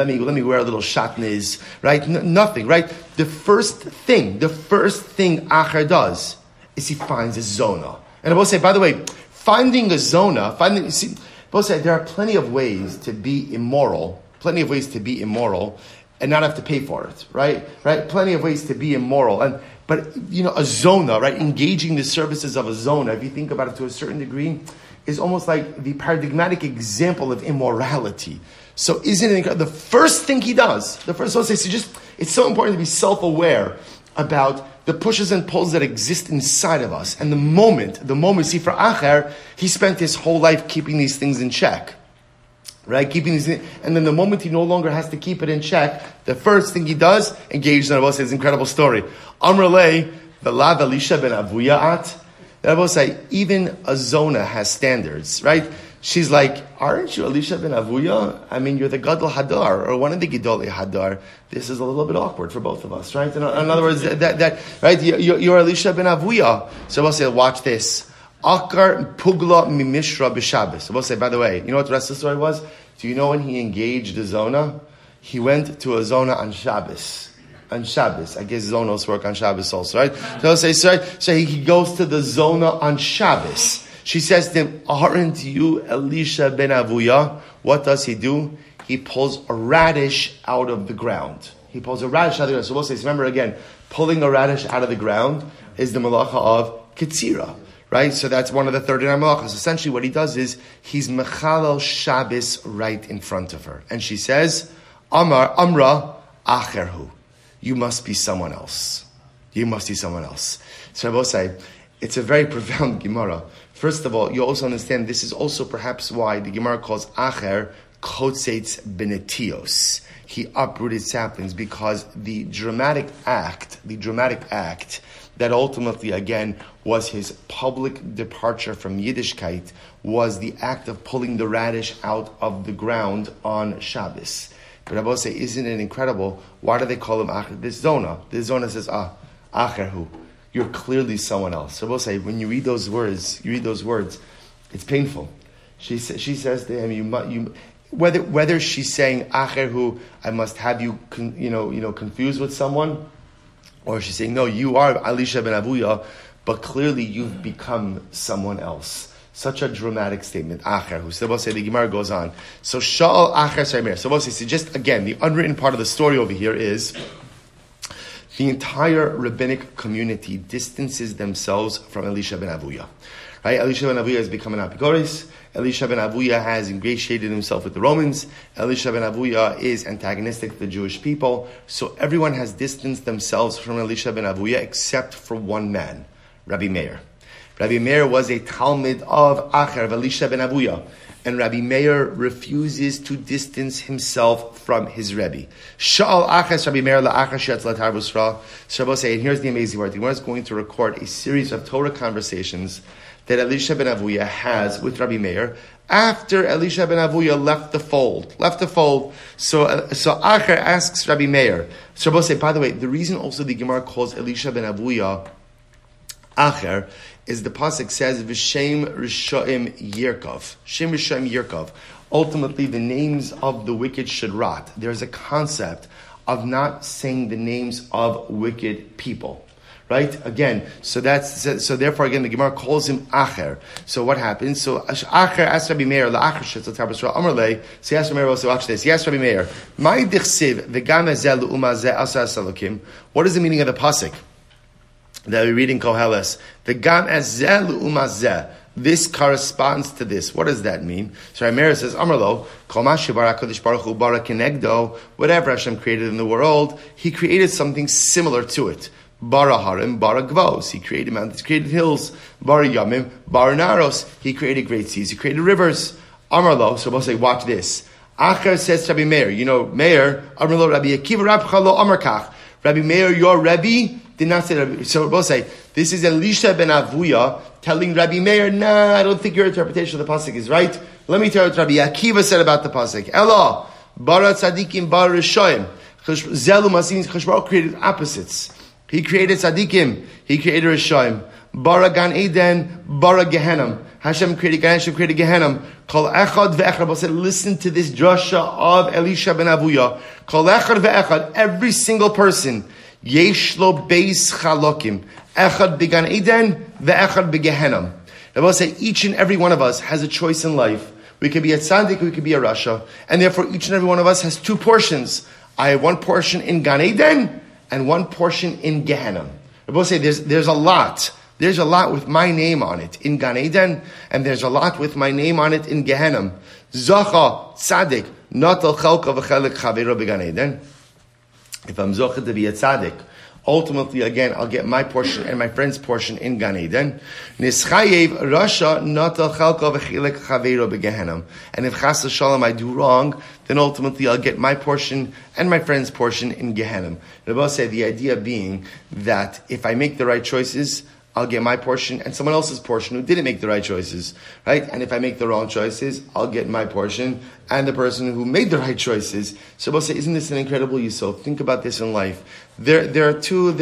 wear a little shatnez, right? Nothing, right? The first thing Acher does is he finds a zona. And I will say, by the way, there are plenty of ways to be immoral, and not have to pay for it, right? Plenty of ways to be immoral. But a zona, right? Engaging the services of a zona, if you think about it to a certain degree, is almost like the paradigmatic example of immorality. So isn't it incredible? The first thing he does, it's so important to be self-aware about the pushes and pulls that exist inside of us. And the moment, see, for Acher, he spent his whole life keeping these things in check. Right, keeping these, and then the moment he no longer has to keep it in check, the first thing he does, engages in Rabbi Say. It's an incredible story. Amrlei v'lav Elisha ben Avuya at. Rabbi Say, even a zona has standards, right? She's like, aren't you Elisha ben Avuya? I mean, you're the Gadol Hadar or one of the Gedolei Hadar. This is a little bit awkward for both of us, right? In other words, that right, you're Elisha ben Avuya. So Rabbi Say, watch this. Akar pugla mimishra b'Shabbos. I will say, by the way, you know what the rest of the story was? Do you know when he engaged a zona? He went to a zona on Shabbos. I guess zonos work on Shabbos also, right? So I will say, so he goes to the zona on Shabbos. She says to him, aren't you Elisha ben Avuya? What does he do? He pulls a radish out of the ground. So I will say, remember again, pulling a radish out of the ground is the malacha of Ketzira. Right? So that's one of the 39 malachas. Essentially what he does is, he's mechalel Shabbos right in front of her. And she says, Amra Acherhu. You must be someone else. So Rabbi Yosi, it's a very profound Gemara. First of all, you also understand, this is also perhaps why the Gemara calls Acher Kotzeitz Benetios. He uprooted saplings, because the dramatic act that ultimately, again, was his public departure from Yiddishkeit, was the act of pulling the radish out of the ground on Shabbos. But Rabbi Yosi, isn't it incredible? Why do they call him Acher? This zona says, Acherhu, you're clearly someone else. Rabbi Yosi, when you read those words, it's painful. She says to him, whether she's saying Acherhu, I must have you, confused with someone, or she's saying, no, you are Elisha ben Avuya, but clearly you've become someone else. Such a dramatic statement. Acher, who Rabbi Yosi, the Gemara goes on. So Sha'al Acher Saimir. So Rabbi Yosi, just again, the unwritten part of the story over here is, the entire rabbinic community distances themselves from Elisha ben Avuya. Right? Elisha ben Avuya has become an apikoros. Elisha ben Avuya has ingratiated himself with the Romans. Elisha ben Avuya is antagonistic to the Jewish people. So everyone has distanced themselves from Elisha ben Avuya except for one man, Rabbi Meir. Rabbi Meir was a Talmid of Acher, of Elisha ben Avuya. And Rabbi Meir refuses to distance himself from his Rebbe. Sha'al Acher Rabbi Meir la'acher she'atz latar v'sra. So Rabbi Yosi, and here's the amazing part. The Gemara is going to record a series of Torah conversations that Elisha ben Avuya has with Rabbi Meir after Elisha ben Avuya left the fold. So Acher asks Rabbi Meir. So Rabbi Yosi, by the way, the reason also the Gemara calls Elisha ben Avuya Acher is the pasuk says, V'shem Rishaim Yerkov. Shem Rishaim Yerkov. Ultimately, the names of the wicked should rot. There's a concept of not saying the names of wicked people. Right? Again, so therefore, the Gemara calls him Acher. So what happens? So Acher asked Rabbi Meir, la'acher she'atz latar v'sra amrlei. So he asked Rabbi Meir, also watch this. He asked Rabbi Meir, Mai dichsiv v'gam hazeh l'uma hazeh asa elokim. What is the meaning of the pasuk? that we read in Koheles. V'gam ezeh l'umazeh. This corresponds to this. What does that mean? So Rameir says, Amarlo, Kol ma shebara HaKadosh Baruch Hu bara kenegdo, whatever Hashem created in the world, He created something similar to it. Bara harim, bara gvos. He created mountains, created hills. Bara yamim, bara naros. He created great seas, He created rivers. Amarlo, so we'll say, watch this. Acher says to Rabbi Meir, you know, Meir, Amarlo, Rabbi Akiva, Rabcha lo Amarkach. Rabbi Meir, your Rebbe, did not say Rabbi. So we'll say, this is Elisha ben Avuya telling Rabbi Meir, nah, I don't think your interpretation of the pasuk is right. Let me tell you what Rabbi Akiva said about the pasuk. Ela, bara tzadikim, bara rishoyim. Zelu masin, Cheshbar created opposites. He created tzadikim, He created rishoyim. Bara gan eden, bara gehenim. Hashem created gan, Hashem created gehenim. Kol echad ve'echad. Said, listen to this drasha of Elisha ben Avuya. Kol echad ve'echad. Every single person. Yeshlo beis chalokim. Echad began Eden, ve'echad begehenam. I will say, each and every one of us has a choice in life. We could be a tzaddik, we could be a rasha. And therefore, each and every one of us has two portions. I have one portion in Gan Eden, and one portion in Gehenam. I will say, there's a lot. There's a lot with my name on it in Gan Eden, and there's a lot with my name on it in Gehenam. Zocha tzaddik, not al chelka v'chelik chavero began Eden. If I'm zocheh to be a tzaddik, ultimately, again, I'll get my portion and my friend's portion in Gan Eden. Nischayev Rasha Nata Chalka V'chilek Chaveiro B'Gehenim. And if Chas V'Shalom I do wrong, then ultimately I'll get my portion and my friend's portion in Gehenim. Rebbe said the idea being that if I make the right choices, I'll get my portion and someone else's portion who didn't make the right choices, right? And if I make the wrong choices, I'll get my portion and the person who made the right choices. So we'll say, isn't this an incredible yisod? Think about this in life. There are two,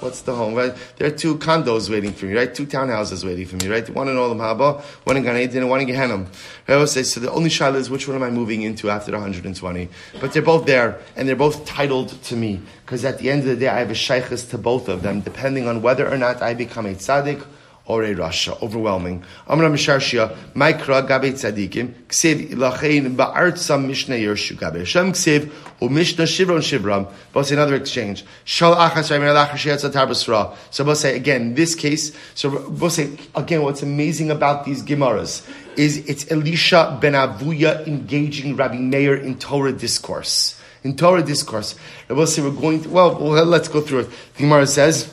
what's the home, right? There are two condos waiting for me, right? Two townhouses waiting for me, right? One in Olam Haba, one in Gan Eden, and one in Gehenim. I always say, so the only shaila is which one am I moving into after 120? But they're both there, and they're both titled to me. Because at the end of the day, I have a shaykhus to both of them, depending on whether or not I become a tzaddik or a rasha. Overwhelming. Amram Misharshia, Maikra Gabe Tzadikim, Ksev Ilachein Ba'artsam Mishnah Yershu Gabe Shem Ksev, U Mishnah Shivron Shivram. But it's another exchange. Shal Achas Ramin Alach Shiatza Tarbasra. So we'll say again, this case, so we'll say again, what's amazing about these Gemaras is it's Elisha ben Avuya engaging Rabbi Meir in Torah discourse. In Torah discourse. And we'll say we're going to, well, let's go through it. The Gemara says,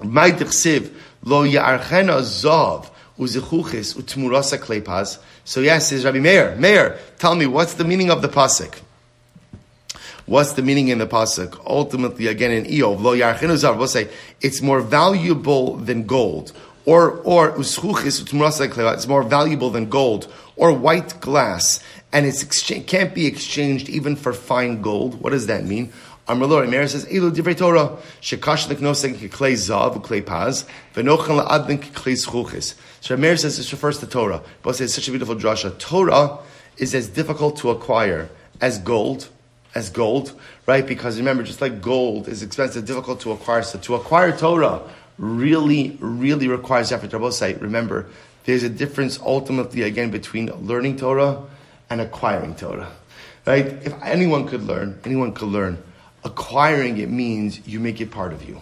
Mai Tichsev, Lo Ya'archena Zov, Uzichuchis, Utmurasa Klepaz. So yes, says Rabbi Meir, tell me, what's the meaning of the pasuk? What's the meaning in the pasuk? Ultimately, again, in Eov, Lo Ya'archena Zov, we'll say, it's more valuable than gold. Or Uzichuchis, Utmurasa Klepaz, it's more valuable than gold. Or white glass. And it can't be exchanged even for fine gold. What does that mean? Amrullah Meir says, Elo divrei Torah, shekash leknosek kiklei zav uklei paz, v'nochen la'adlen kiklei zchuchis. So Meir says this refers to Torah. But it's such a beautiful drasha. Torah is as difficult to acquire as gold. Right? Because remember, just like gold is expensive, difficult to acquire. So to acquire Torah really, really requires effort. Remember, there's a difference ultimately again between learning Torah and acquiring Torah, right? If anyone could learn. Acquiring it means you make it part of you.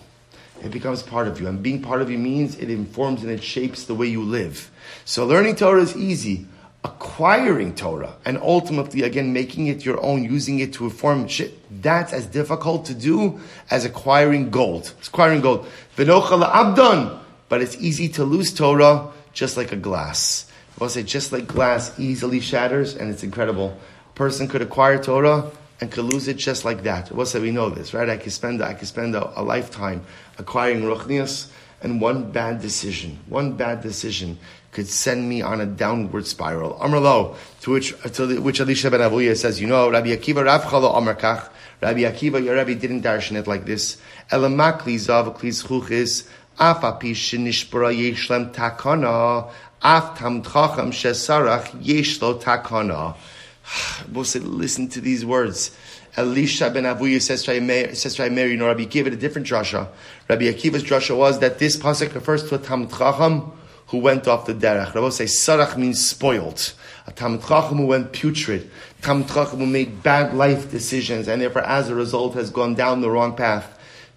It becomes part of you. And being part of you means it informs and it shapes the way you live. So learning Torah is easy. Acquiring Torah and ultimately, again, making it your own, using it to inform shit, that's as difficult to do as acquiring gold. V'nocha la'abdon. But it's easy to lose Torah just like a glass. I'll say just like glass easily shatters, and it's incredible. A person could acquire Torah and could lose it just like that. We'll say we know this, right? I could spend a lifetime acquiring ruchnias, and one bad decision could send me on a downward spiral. Amrlo, to which Elisha ben Avuya says, you know, Rabbi Akiva Rav Chalo Amar Kach. Rabbi Akiva, your Rabbi didn't darshan it like this. Elamakli zav kli zchuchis afapi shenishbara yeshlem takana. We'll say, listen to these words. Elisha ben Avuya says to Meir, you know, Rabbi Akiva, a different drasha. Rabbi Akiva's drasha was that this pasuk refers to a Talmid Chacham who went off the derech. We'll say, sarach means spoiled. A Talmid Chacham who went putrid. Talmid Chacham who made bad life decisions and therefore as a result has gone down the wrong path.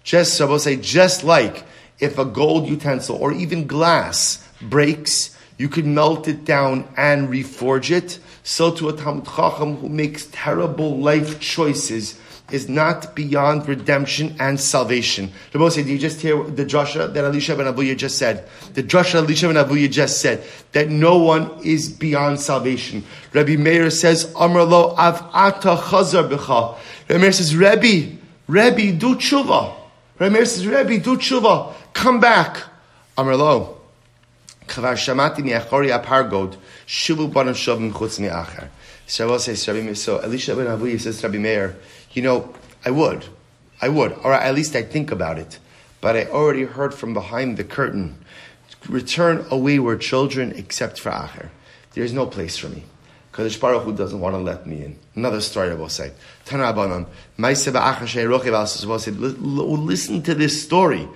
Just, I will say, just like if a gold utensil or even glass breaks, you can melt it down and reforge it. So to a Talmid Chacham who makes terrible life choices is not beyond redemption and salvation. Rebbe said, did you just hear the drasha that Elisha ben Avuya just said? The drasha Elisha ben Avuya just said, that no one is beyond salvation. Rabbi Meir says, Amar lo av ata chazar b'cha. Rabbi Meir says, Rebbe, do tshuva. Rabbi Meir says, Rebbe, do tshuva. Come back. Amar lo. Kvar shamati mi'achori apargod. Shuvu banu shavim chutz mi'achar. So Elisha ben Avuya says to Rabbi Meir, you know, I would, or at least I think about it. But I already heard from behind the curtain, return away were children except for Acher. There's no place for me. Kadosh Baruch Hu doesn't want to let me in. Another story I will say. Tana Abanam, Ma'aseh ba'Acher she'rochev al Sosvos said, listen to this story.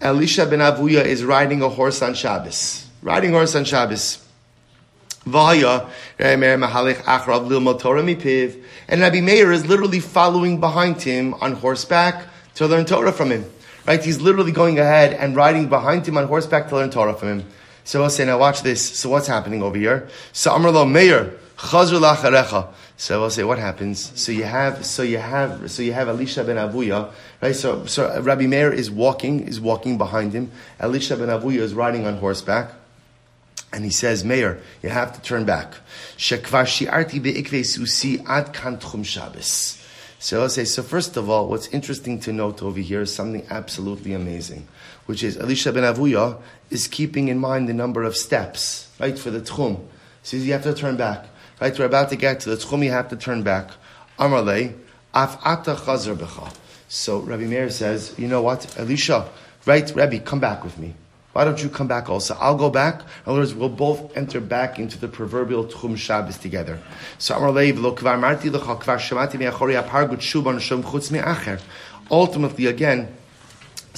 Elisha ben Avuya is riding a horse on Shabbos. And Rabbi Meir is literally following behind him on horseback to learn Torah from him. Right? He's literally going ahead and riding behind him on horseback to learn Torah from him. So I'll say, now watch this. So what's happening over here? So Amar lo Meir, Chazur la'acharecha. So I'll say, what happens? So you have Elisha ben Avuya, right? So Rabbi Meir is walking behind him. Elisha ben Avuya is riding on horseback. And he says, Meir, you have to turn back. So I'll say, so first of all, what's interesting to note over here is something absolutely amazing, which is Elisha ben Avuya is keeping in mind the number of steps, right, for the tchum. So you have to turn back, right? We're about to get to the tchum, you have to turn back. Amarle, af ata chazar b'cha. So Rabbi Meir says, you know what, Elisha, right, Rabbi, come back with me. Why don't you come back also? I'll go back. In other words, we'll both enter back into the proverbial Tchum Shabbos together. So ultimately, again,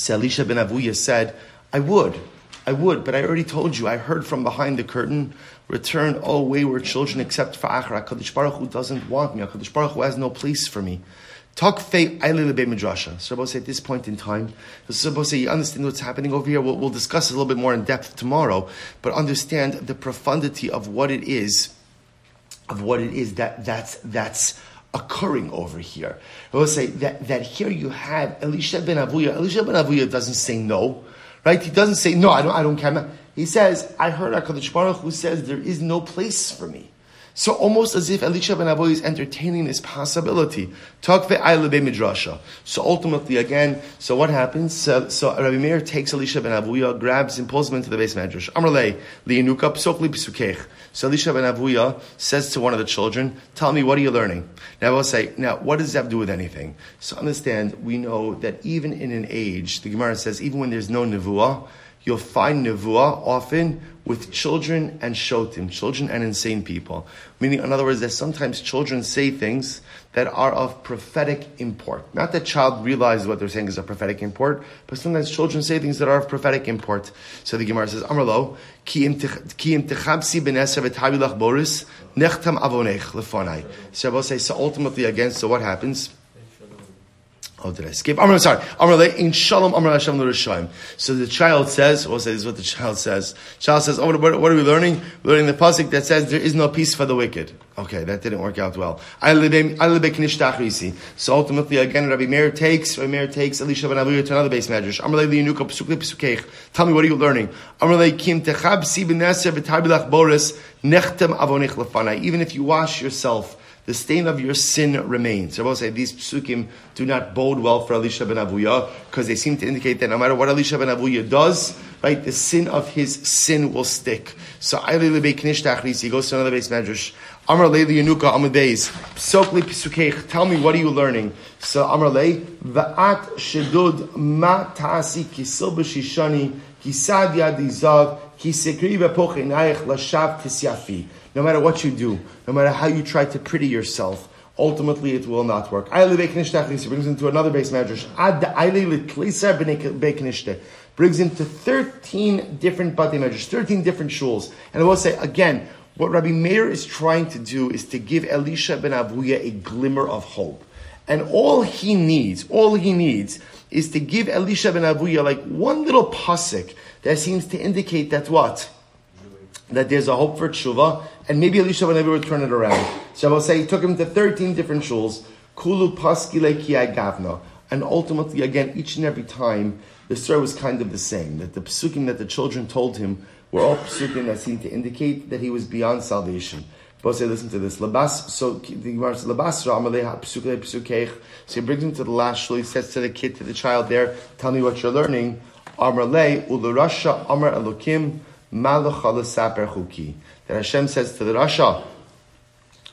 Elisha ben Avuya said, I would, but I already told you, I heard from behind the curtain, return all wayward children except for Acher. HaKadosh Baruch Hu doesn't want me. HaKadosh Baruch Hu has no place for me. Talk fei aile lebe midrasha. So Rabbi say at this point in time, you understand what's happening over here. We'll discuss it a little bit more in depth tomorrow, but understand the profundity of what it is that's occurring over here. I will say that here you have Elisha ben Avuya. Elisha ben Avuya doesn't say no, right? He doesn't say no. I don't care. He says, I heard HaKadosh Baruch Hu says there is no place for me. So almost as if Elisha ben Avuya is entertaining this possibility. So ultimately, again, so what happens? So Rabbi Meir takes Elisha ben Avuya, grabs him, pulls him into the Beis Medrash. Amrlei liyinuka psokli psukech. So Elisha ben Avuya says to one of the children, "Tell me, what are you learning?" Now I'll say, now what does that have to do with anything? So understand, we know that even in an age, the Gemara says, even when there's no nevuah, you'll find nevuah often with children and shotim, children and insane people. Meaning, in other words, that sometimes children say things that are of prophetic import. Not that child realizes what they're saying is of prophetic import, but sometimes children say things that are of prophetic import. So the Gemara says, Amar lo, ki im techabsi ben eser v'tabilach boris, nechtam avonech lefonai. So I will say, so ultimately again, so what happens? Oh, did I skip? I'm sorry. In Shalom, Amar Hashem l'Rishayim. So the child says, we'll say this is what the child says. Child says, oh, what are we learning? We're learning the pasuk that says, there is no peace for the wicked. Okay, that didn't work out well. So ultimately, again, Rabbi Meir takes Elisha ben Avuya to another Beis Medrash. Tell me, what are you learning? Even if you wash yourself, the stain of your sin remains. Rabbi say these psukim do not bode well for Elisha ben Avuya because they seem to indicate that no matter what Elisha ben Avuya does, right, the sin of his sin will stick. So Aile Lebe Knish Tachris, he goes to another Beis Medrash. Amar Leil Yenuka Amadeis. Psokli Psukech, tell me, what are you learning? So Amar Leil, Va'at Shedud Ma Ta'asi Kisil B'Shishani Kisad Yadizav Kisekri B'Poch Enayich Lashav Tisyafi. No matter what you do, no matter how you try to pretty yourself, ultimately it will not work. Brings him to another Beis Medrash. Brings him to 13 different Batei Medrash, 13 different shuls. And I will say, again, what Rabbi Meir is trying to do is to give Elisha ben Avuya a glimmer of hope. And all he needs is to give Elisha ben Avuya like one little pasuk that seems to indicate that what? That there's a hope for tshuva, and maybe Elisha ben Avuya would turn it around. So I will say he took him to 13 different shuls, kulu paskile ki agavna, and ultimately, again, each and every time, the story was kind of the same, that the psukim that the children told him were all psukim that seemed to indicate that he was beyond salvation. Both say, listen to this. So the Gemara says, so he brings him to the last shul. He says to the kid, to the child there, tell me what you're learning. That Hashem says to the Rasha,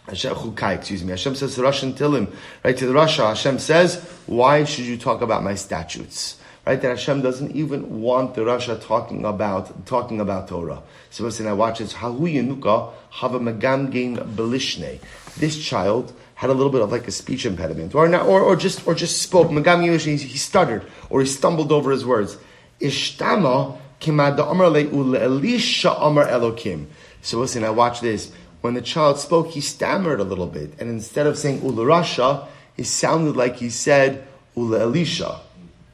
Hashem says to the Rasha and Tilim, right, to the Rasha, Hashem says, why should you talk about my statutes? Right, that Hashem doesn't even want the Rasha talking about Torah. So we're saying, I watch this. This child had a little bit of like a speech impediment, or just spoke. He stuttered, or he stumbled over his words. Ishtama Elisha amar Elokim. So listen, I watch this. When the child spoke, he stammered a little bit, and instead of saying Ula Rasha, it sounded like he said Ula Elisha.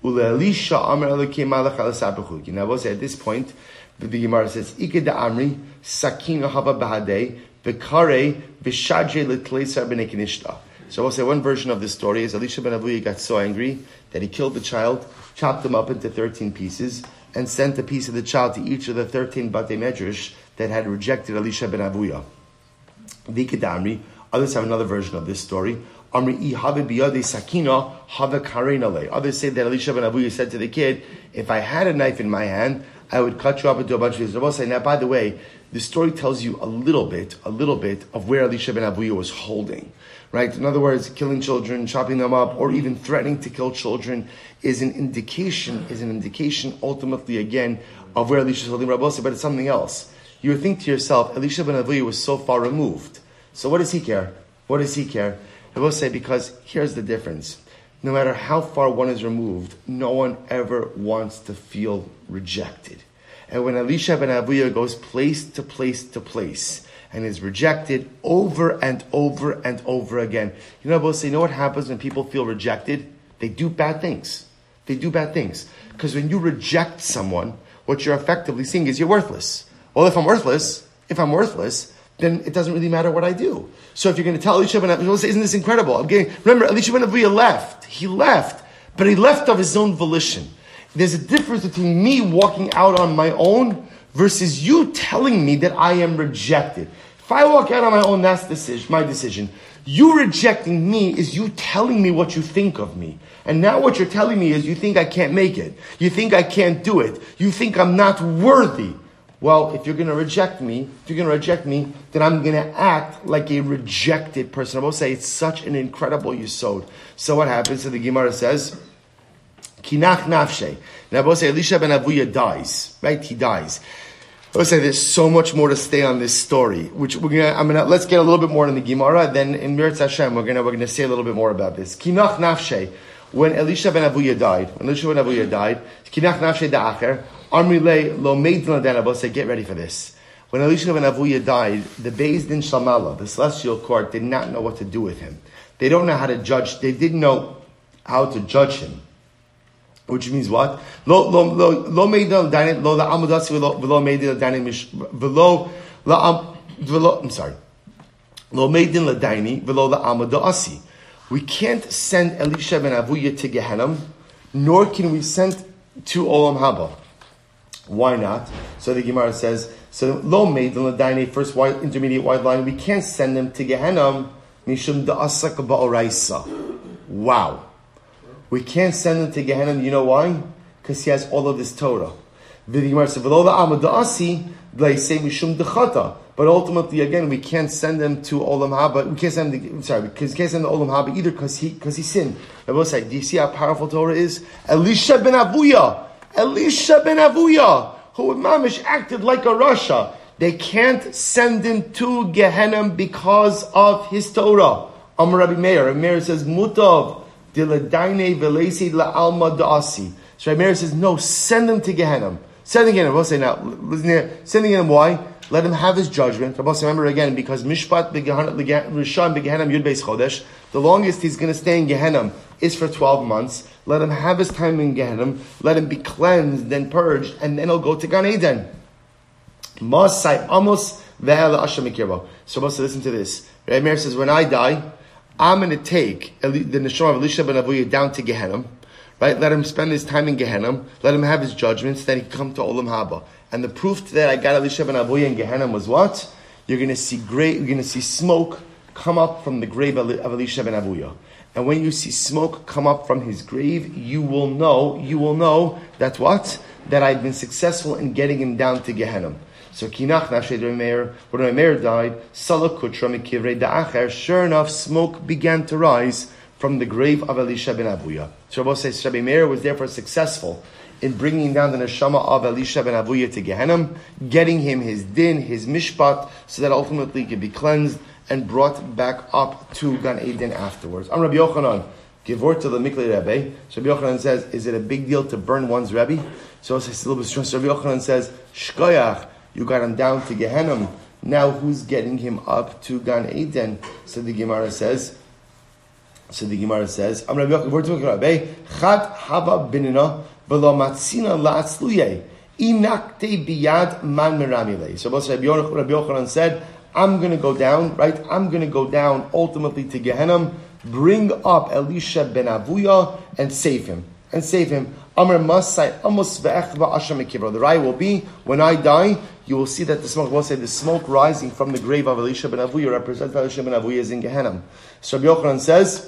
Ula Elisha amar Elokim malach alasabuchuk. And I will say at this point, the Gemara says Ike da Amri sakin hava bahadei v'kare v'shadje l'tleisar b'nekinishta. So I will say one version of this story is Elisha ben Avuya got so angry that he killed the child, chopped him up into 13 pieces, and sent a piece of the child to each of the 13 Batei Medrash that had rejected Elisha ben Avuya. V'ikadamri, others have another version of this story. Amri ihave biyadei sakina have karenale. Others say that Elisha ben Avuya said to the kid, if I had a knife in my hand, I would cut you up into a bunch of pieces. I will say, now by the way, the story tells you a little bit of where Elisha ben Avuya was holding. Right? In other words, killing children, chopping them up, or even threatening to kill children is an indication ultimately again of where Elisha is holding Rabbosa, but it's something else. You would think to yourself, Elisha ben Avuya was so far removed. So what does he care? I will say, because here's the difference. No matter how far one is removed, no one ever wants to feel rejected. And when Elisha ben Avuya goes place to place, and is rejected over and over again. You know, both say, you know what happens when people feel rejected? They do bad things. Because when you reject someone, what you're effectively seeing is you're worthless. Well, if I'm worthless, then it doesn't really matter what I do. So if you're going to tell Elisha ben Avuya, isn't this incredible? Remember, Elisha ben Avuya left. He left. But he left of his own volition. There's a difference between me walking out on my own versus you telling me that I am rejected. If I walk out on my own, that's my decision. You rejecting me is you telling me what you think of me. And now what you're telling me is you think I can't make it. You think I can't do it. You think I'm not worthy. Well, if you're going to reject me, then I'm going to act like a rejected person. I will say it's such an incredible yesod. So what happens? So the Gemara says, Kinach nafshe. Now, I will say Elisha ben Avuya dies. Right? He dies. I would say there's so much more to stay on this story, which let's get a little bit more in the Gemara, then in Meretz Hashem, we're gonna say a little bit more about this. Kinach nafshe, when Elisha ben Avuya died, Kinach nafshe da Acher, Amrile lo meidna dan. I would say, get ready for this. When Elisha ben Avuya died, the Beis Din Shalmala, the celestial court, did not know what to do with him. They didn't know how to judge him. Which means what? We can't send Elisha ben Avuya to Gehenna, nor can we send to Olam Haba. Why not? So the Gemara says, first wide, intermediate wide line, we can't send them to Gehenna, mishum da'asak ba'oraisa. Wow. We can't send him to Gehenna. You know why? Because he has all of this Torah. The Gemara said, but ultimately, again, we can't send him to Olam Haba. We can't send him to Olam Haba either because he sinned. I will say, do you see how powerful Torah is? Elisha ben Avuya, who mamish acted like a Rasha. They can't send him to Gehenna because of his Torah. Rabbi Meir. Rabbi Meir says, mutav. So Rabbi Meir says, no, send him to Gehenna. We'll say now, sending him, why? Let him have his judgment. Remember again, because Mishpat B'Gehenna, Rishon B'Gehenna Yud Beis Chodesh, the longest he's going to stay in Gehenna is for 12 months. Let him have his time in Gehenna. Let him be cleansed and purged, and then he'll go to Gan Eden. Masai Amos ve'ala Asher Mikirbo. So must listen to this. Rabbi Meir says, when I die, I'm going to take the neshama of Elisha ben Avuya down to Gehenna. Right? Let him spend his time in Gehenna. Let him have his judgments. Then he can come to Olam Haba. And the proof that I got Elisha ben Avuya in Gehenna was what? You're going to see smoke come up from the grave of Elisha ben Avuya. And when you see smoke come up from his grave, you will know that what? That I've been successful in getting him down to Gehenna. So Kinach Nafshed Rabbi Meir, when Rabbi Meir died, Salah Kutra Mikivre Da'acher, sure enough, smoke began to rise from the grave of Elisha ben Avuya. So Rabbi says Rabbi Meir was therefore successful in bringing down the neshama of Elisha ben Avuya to Gehenna, getting him his din, his mishpat, so that ultimately he could be cleansed and brought back up to Gan Eden afterwards. I'm Rabbi Yochanan. Givor to the Mikli Rebbe. So Rabbi Yochanan says, is it a big deal to burn one's Rebbe? So Rabbi Yochanan says, Shkoyach, you got him down to Gehenna. Now who's getting him up to Gan Eden? So the Gemara says, I'm Rabbi Yochanan, Rebbe, Chad Hava Binina, Velo Matzina La'atzluye, Inakte Biyad Man Meramile. So Rabbi Yochanan said, I'm going to go down, right? I'm going to go down ultimately to Gehenna, bring up Elisha ben Avuya, and save him. Amr Masai Amos Ve'echva Asher Mikibro. The raya will be, when I die, you will see that the smoke rising from the grave of Elisha ben Avuya represents Elisha ben Avuya is in Gehenna. So Rabbi Yochanan says,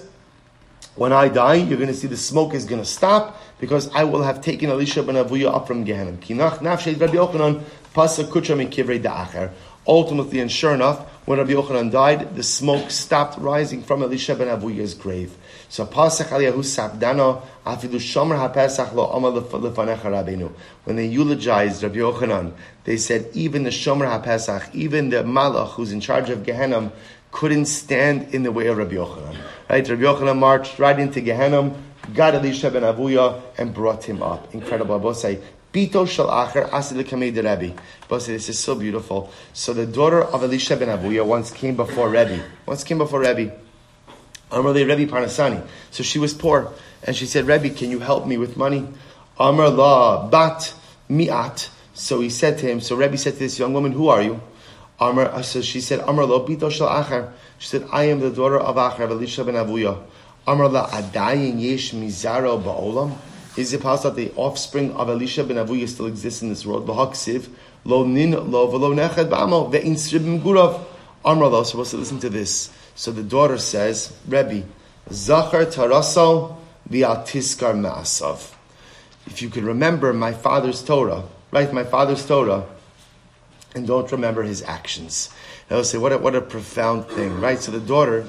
when I die, you're going to see the smoke is going to stop, because I will have taken Elisha ben Avuya up from Gehenna. Kinach Nafshed Rabbi Yochanan Pasa Kutra Mikivre Da'acher. Ultimately, and sure enough, when Rabbi Yochanan died, the smoke stopped rising from Elisha ben Avuya's grave. So, when they eulogized Rabbi Yochanan, they said, even the Shomer HaPesach, even the Malach who's in charge of Gehenna, couldn't stand in the way of Rabbi Yochanan. Right? Rabbi Yochanan marched right into Gehenna, got Elisha ben Avuya, and brought him up. Incredible. Abosai. Bito shel Acher asid lekamei de Rebbe. But this is so beautiful. So the daughter of Elisha ben Avuya once came before Rebbe. Amar le Rebbe Parnasani. So she was poor, and she said, Rebbe, can you help me with money? Amar la bat mi'at. So Rebbe said to this young woman, who are you? Amar. So she said, Amar la bito shel Acher. She said, I am the daughter of Acher, of Elisha ben Avuya. Amar la adayin yesh mizaro ba'olam. Is it possible that the offspring of Elisha ben Avuya still exists in this world? V'haksiv lo nin lo v'lo nechad ba'amo ve'in sribim gurav amra lo. So we're supposed to listen to this. So the daughter says, Rebbe, Zachar taraso v'atiskar ma'asav. If you could remember my father's Torah, right? My father's Torah, and don't remember his actions. And I'll say, what a profound thing, right? So the daughter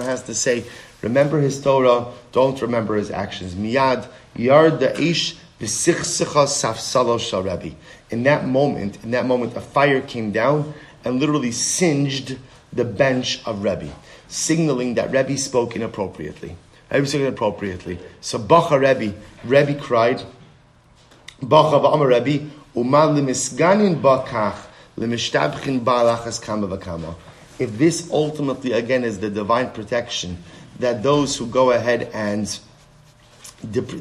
has to say, remember his Torah, don't remember his actions. Miyad yard da'ish b'sichsicha safsalo shal Rebbe. In that moment, a fire came down and literally singed the bench of Rebbe, signaling that Rebbe spoke inappropriately. So bacha Rebbe cried. Bacha v'amar Rebbe umal l'misganin bakach l'mishtabchin ba'alachas kama v'kama. If this ultimately again is the divine protection, that those who go ahead and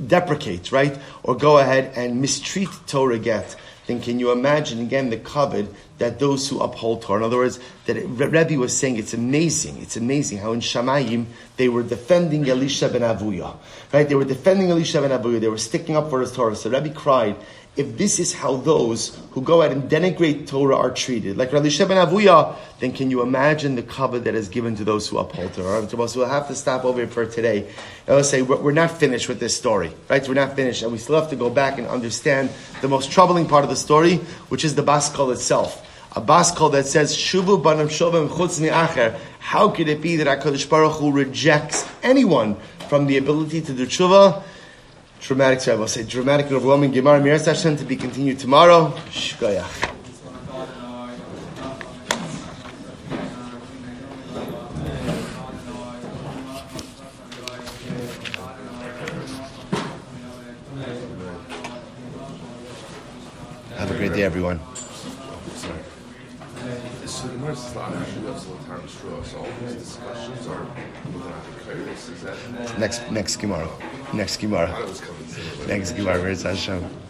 deprecate, right? Or go ahead and mistreat Torah get, then can you imagine again the kavod that those who uphold Torah? In other words, that Rebbe was saying, it's amazing how in Shamayim they were defending Elisha ben Avuya, right? They were sticking up for his Torah. So Rebbe cried, if this is how those who go out and denigrate Torah are treated, like Elisha ben Avuya, then can you imagine the kavod that is given to those who uphold Torah? So we'll have to stop over here for today. And let's say we're not finished with this story, right? We're not finished, and we still have to go back and understand the most troubling part of the story, which is the bas kol itself. A bas kol that says, Shuvu banam shovem chutz mi'acher. How could it be that HaKadosh Baruch Hu rejects anyone from the ability to do tshuva? Dramatic, I will say, dramatic and overwhelming. Gemara Miras Hashem to be continued tomorrow. Shkoyach. Have a great day, everyone. So the most issue of Zoltan Straw, so all these discussions are next Gemara. Next Gemara. Next Gemara, Mirza Hashem.